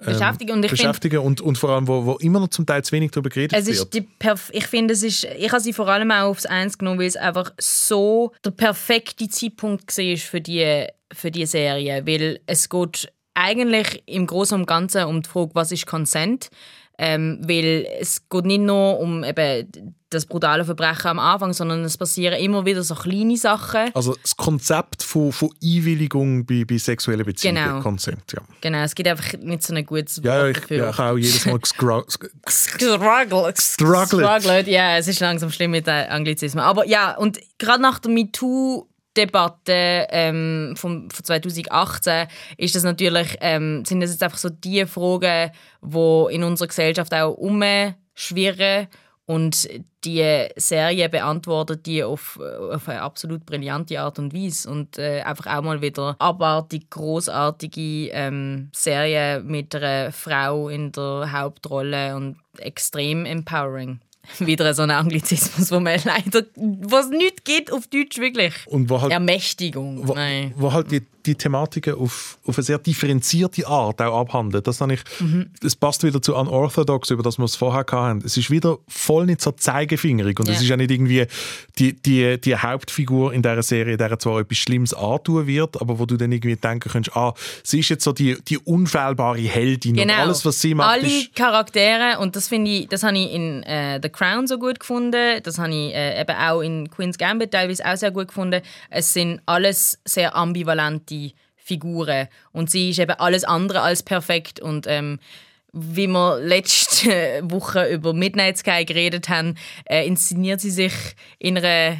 beschäftigen, und, ich beschäftigen find, und, und vor allem, wo, wo immer noch zum Teil zu wenig darüber geredet es ist wird. Perf- ich finde, es ist, ich habe sie vor allem auch aufs Eins genommen, weil es einfach so der perfekte Zeitpunkt war für die, für die Serie, weil es geht eigentlich im Großen und Ganzen um die Frage, was ist Consent? Ähm, weil es geht nicht nur um eben das brutale Verbrechen am Anfang, sondern es passieren immer wieder so kleine Sachen. Also das Konzept von, von Einwilligung bei, bei sexuellen Beziehungen. Genau. Consent, ja. Genau, es gibt einfach nicht so ein gutes Wort ja, ich, dafür. Ja, ich habe auch jedes Mal gescru- Struggle. Struggled. Ja, es ist langsam schlimm mit den Anglizismen. Aber ja, und gerade nach der MeToo- Debatte ähm, vom, von zweitausendachtzehn ist das natürlich, ähm, sind das jetzt einfach so die Fragen, die in unserer Gesellschaft auch umschwirren und die Serie beantwortet die auf, auf eine absolut brillante Art und Weise und äh, einfach auch mal wieder abartig, grossartige ähm, Serie mit einer Frau in der Hauptrolle und extrem empowering. Wieder so ein Anglizismus, wo man leider, was nichts geht auf Deutsch wirklich. Und wo halt, Ermächtigung. Wo, Nein. wo halt die, die Thematiken auf, auf eine sehr differenzierte Art auch abhandeln. Das, ich, mhm. das passt wieder zu Unorthodox, über das wir es vorher hatten. Es ist wieder voll nicht so zeigefingerig. Und yeah. es ist ja nicht irgendwie die, die, die Hauptfigur in dieser Serie, der zwar etwas Schlimmes antun wird, aber wo du dann irgendwie denken könntest, ah, sie ist jetzt so die, die unfehlbare Heldin. Genau. Und alles, was sie macht, alle ist Charaktere, und das finde ich, das habe ich in äh, The Crown so gut gefunden. Das habe ich äh, eben auch in Queen's Gambit teilweise auch sehr gut gefunden. Es sind alles sehr ambivalente Figuren. Und sie ist eben alles andere als perfekt. Und ähm, wie wir letzte Woche über Midnight Sky geredet haben, äh, inszeniert sie sich in, einer,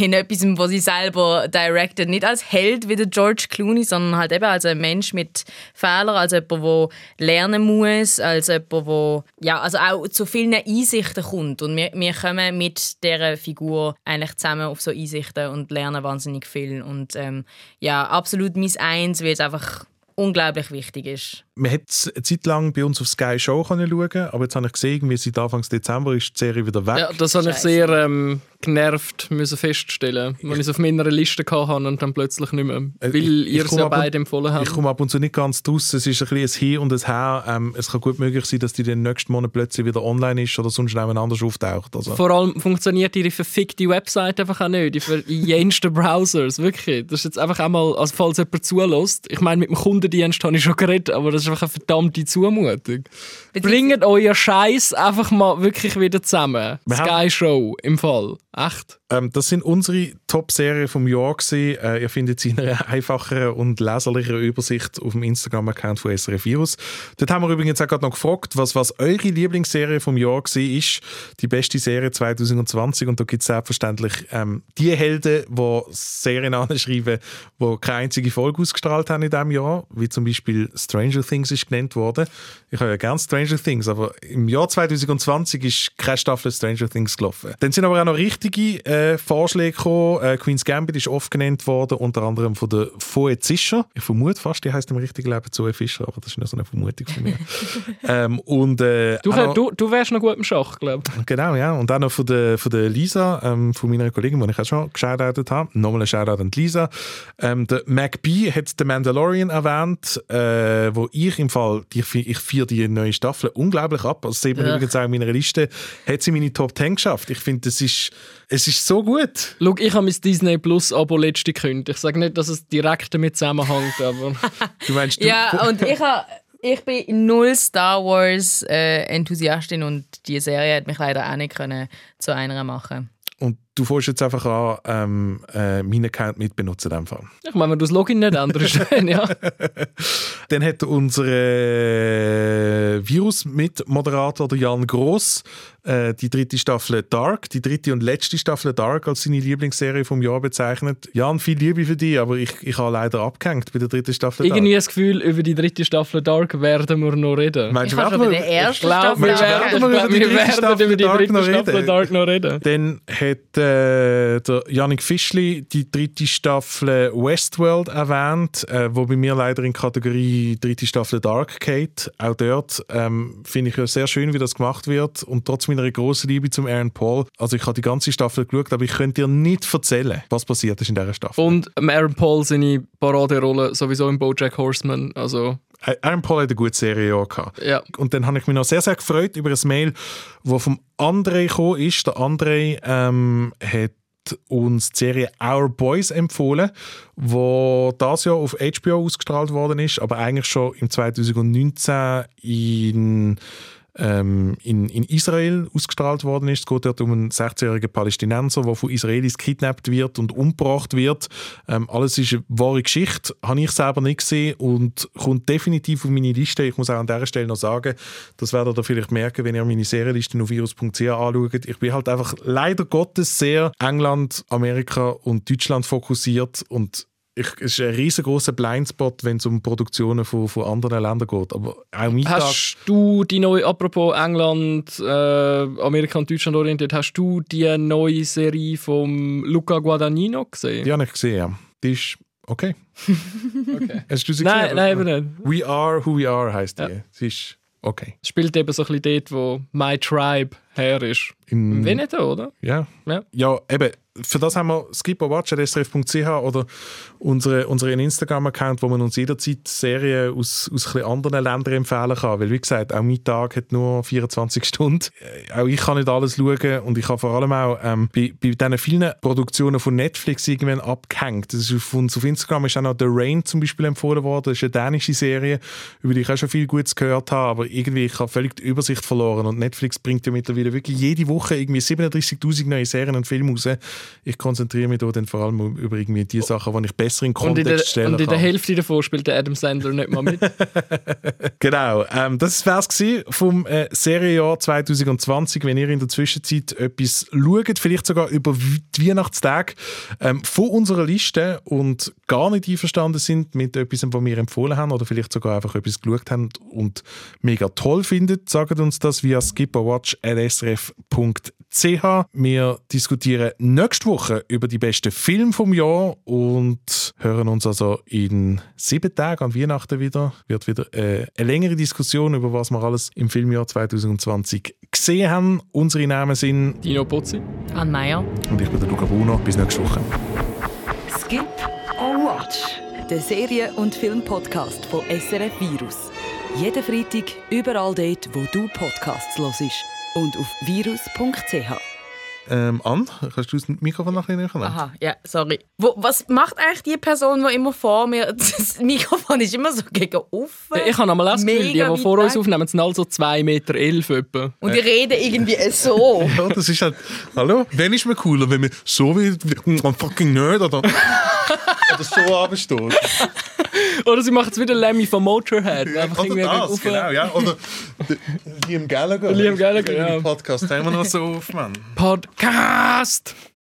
in etwas, was sie selber directed. Nicht als Held wie der George Clooney, sondern halt eben als ein Mensch mit Fehlern, als jemand, der lernen muss, als jemand, der ja, also auch zu vielen Einsichten kommt. Und wir, wir kommen mit dieser Figur eigentlich zusammen auf so Einsichten und lernen wahnsinnig viel. Und ähm, ja, absolut mein Eins, weil es einfach unglaublich wichtig ist. Man hat es eine Zeit lang bei uns auf Sky Show schauen können, aber jetzt habe ich gesehen, wie seit Anfang Dezember ist die Serie wieder weg. Ja, das habe ich sehr ähm, genervt müssen feststellen, wenn ich es auf meiner Liste hatte und dann plötzlich nicht mehr. Weil ich, ich ihr es ja beide empfohlen habt. Ich komme ab und zu nicht ganz draus. Es ist ein bisschen ein Hin und ein Her. Ähm, es kann gut möglich sein, dass die den nächsten Monat plötzlich wieder online ist oder sonst nebeneinander auftaucht. Also. Vor allem funktioniert ihre verfickte Website einfach auch nicht. Die ver- jensten Browsers, wirklich. Das ist jetzt einfach einmal, also falls jemand zulässt. Ich meine, mit dem Kundendienst habe ich schon geredet, aber das ist einfach eine verdammte Zumutung. Bringt euer Scheiß einfach mal wirklich wieder zusammen. Wir Sky Show im Fall. Echt? Ähm, das sind unsere Top-Serien vom Jahr gewesen. Äh, ihr findet sie in einer einfacheren und leserlicheren Übersicht auf dem Instagram-Account von S R F Virus. Dort haben wir übrigens auch gerade noch gefragt, was, was eure Lieblingsserie vom Jahr war, ist die beste Serie zwanzig zwanzig. Und da gibt es selbstverständlich ähm, die Helden, die Serien anschreiben, die keine einzige Folge ausgestrahlt haben in diesem Jahr, wie zum Beispiel Stranger Things ist genannt worden. Ich habe ja gerne Stranger Things, aber im Jahr zwanzig zwanzig ist keine Staffel Stranger Things gelaufen. Dann sind aber auch noch richtige äh, Vorschläge gekommen. Äh, Queen's Gambit ist oft genannt worden, unter anderem von der Zoe Zischer. Ich vermute fast, die heisst im richtigen Leben Zoe Fischer, aber das ist nur so eine Vermutung von mir. ähm, und, äh, du, wär, noch, du, du wärst noch gut im Schach, glaube ich. Genau, ja. Und auch noch von der, von der Lisa, ähm, von meiner Kollegin, die ich auch schon geshoutoutet habe. Nochmal ein Shoutout an Lisa. Ähm, der MacBee hat den Mandalorian erwähnt, äh, wo ich im Fall, ich, ich feiere die neue Staffel unglaublich ab. Das sehen wir übrigens auch in meiner Liste. Hat sie meine Top zehn geschafft. Ich finde, das ist Es ist so gut. Schau, ich habe mein Disney Plus Abo letzte gekündigt. Ich sage nicht, dass es direkt damit zusammenhängt, aber... du meinst, du ja, und ich, ha, ich bin null Star Wars äh, Enthusiastin und die Serie hat mich leider auch nicht können zu einer machen. Und du fährst jetzt einfach an, ähm, äh, meinen Account mitbenutzen in dem Fall. Ich meine, wenn du das Login nicht änderst, dann ja. Dann hat unser Virus-Mitmoderator Jan Gross äh, die dritte Staffel Dark, die dritte und letzte Staffel Dark als seine Lieblingsserie vom Jahr bezeichnet. Jan, viel Liebe für dich, aber ich, ich habe leider abgehängt bei der dritten Staffel Dark. Irgendwie das Gefühl, über die dritte Staffel Dark werden wir noch reden. Meinst, ich kann schon über die erste Staffel Dark noch reden. Wir werden über die dritte Staffel Dark noch reden. Dann hat äh, der Jannik Fischli die dritte Staffel Westworld erwähnt, äh, wo bei mir leider in Kategorie dritte Staffel Dark geht. Auch dort ähm, finde ich ja sehr schön, wie das gemacht wird und trotz meiner grossen Liebe zum Aaron Paul. Also ich habe die ganze Staffel geschaut, aber ich könnte dir nicht erzählen, was passiert ist in dieser Staffel. Und Aaron Paul seine Paraderolle sowieso in BoJack Horseman, also... Aaron Paul hat eine gute Serie gehabt. Ja. Und dann habe ich mich noch sehr, sehr gefreut über ein Mail, das vom André gekommen ist. Der André ähm, hat uns die Serie Our Boys empfohlen, die dieses Jahr auf H B O ausgestrahlt worden ist, aber eigentlich schon im zwanzig neunzehn in... In, in Israel ausgestrahlt worden ist. Es geht dort um einen sechzehnjährigen Palästinenser, der von Israelis gekidnappt wird und umgebracht wird. Ähm, alles ist eine wahre Geschichte, habe ich selber nicht gesehen und kommt definitiv auf meine Liste. Ich muss auch an dieser Stelle noch sagen, das werdet ihr vielleicht merken, wenn ihr meine Serienlisten auf virus punkt c h anschaut. Ich bin halt einfach leider Gottes sehr England, Amerika und Deutschland fokussiert und Ich, es ist ein riesengroßer Blindspot, wenn es um Produktionen von, von anderen Ländern geht. Aber auch Mittag... Hast du die neue, apropos England, äh, Amerika und Deutschland orientiert, hast du die neue Serie von Luca Guadagnino gesehen? Die habe ich gesehen, ja. Die ist okay. okay. Hast du sie nein, gesehen? Nein, eben nicht. «We are who we are» heisst die. Ja. Sie ist okay. Es spielt eben so ein bisschen dort, wo «My Tribe» her ist. In, In Veneto, oder? Ja. Ja, ja eben. Für das haben wir skip a watch at s r f punkt c h oder unsere, unseren Instagram-Account, wo man uns jederzeit Serien aus, aus anderen Ländern empfehlen kann. Weil, wie gesagt, auch mein Tag hat nur vierundzwanzig Stunden. Auch ich kann nicht alles schauen und ich habe vor allem auch ähm, bei, bei diesen vielen Produktionen von Netflix irgendwann abgehängt. Das ist auf, uns auf Instagram ist auch noch The Rain zum Beispiel empfohlen worden. Das ist eine dänische Serie, über die ich auch schon viel Gutes gehört habe, aber irgendwie ich habe völlig die Übersicht verloren. Und Netflix bringt ja mittlerweile wirklich jede Woche irgendwie siebenunddreissigtausend neue Serien und Filme raus. Ich konzentriere mich dann vor allem über irgendwie die Sachen, die ich besser in Kontext und in der, stellen kann. Und in der Hälfte davon spielt der Adam Sandler nicht mal mit. Genau. Ähm, das war es vom äh, Serienjahr zwanzig zwanzig. Wenn ihr in der Zwischenzeit etwas schaut, vielleicht sogar über die Weihnachtstage ähm, von unserer Liste und gar nicht einverstanden sind mit etwas, was wir empfohlen haben oder vielleicht sogar einfach etwas geschaut haben und mega toll findet, sagt uns das via skip a watch at s r f punkt c h. Punkt C H. Wir diskutieren nächste Woche über die besten Filme vom Jahr und hören uns also in sieben Tagen an Weihnachten wieder. Wird wieder äh, eine längere Diskussion über was wir alles im Filmjahr zwanzig zwanzig gesehen haben. Unsere Namen sind Dino Pozi, Anne Mayer und ich bin der Luca Bruno. Bis nächste Woche. Skip and Watch, der Serien- und Filmpodcast von S R F Virus. Jeden Freitag überall dort, wo du Podcasts hörst. Und auf virus punkt c h. Ähm, Ann, kannst du das Mikrofon noch ein bisschen näher nehmen? Aha, ja, yeah, sorry. Wo, was macht eigentlich die Person, die immer vor mir... Das Mikrofon ist immer so gegen offen. Ich habe einmal das Gefühl, die, die vor uns aufnehmen, sind alle so zwei Komma elf Meter etwa. Und die äh. reden irgendwie so. Ja, das ist halt... Hallo? Wenn ist mir cooler, wenn wir so wie... I'm fucking nerd oder... Oder so abstoßen. Oder sie macht es wieder Lemmy von Motorhead. Ja, einfach oder das, genau. Ja. Oder Liam Gallagher. Liam Gallagher, ja. Podcast haben wir noch so auf, Mann. Podcast!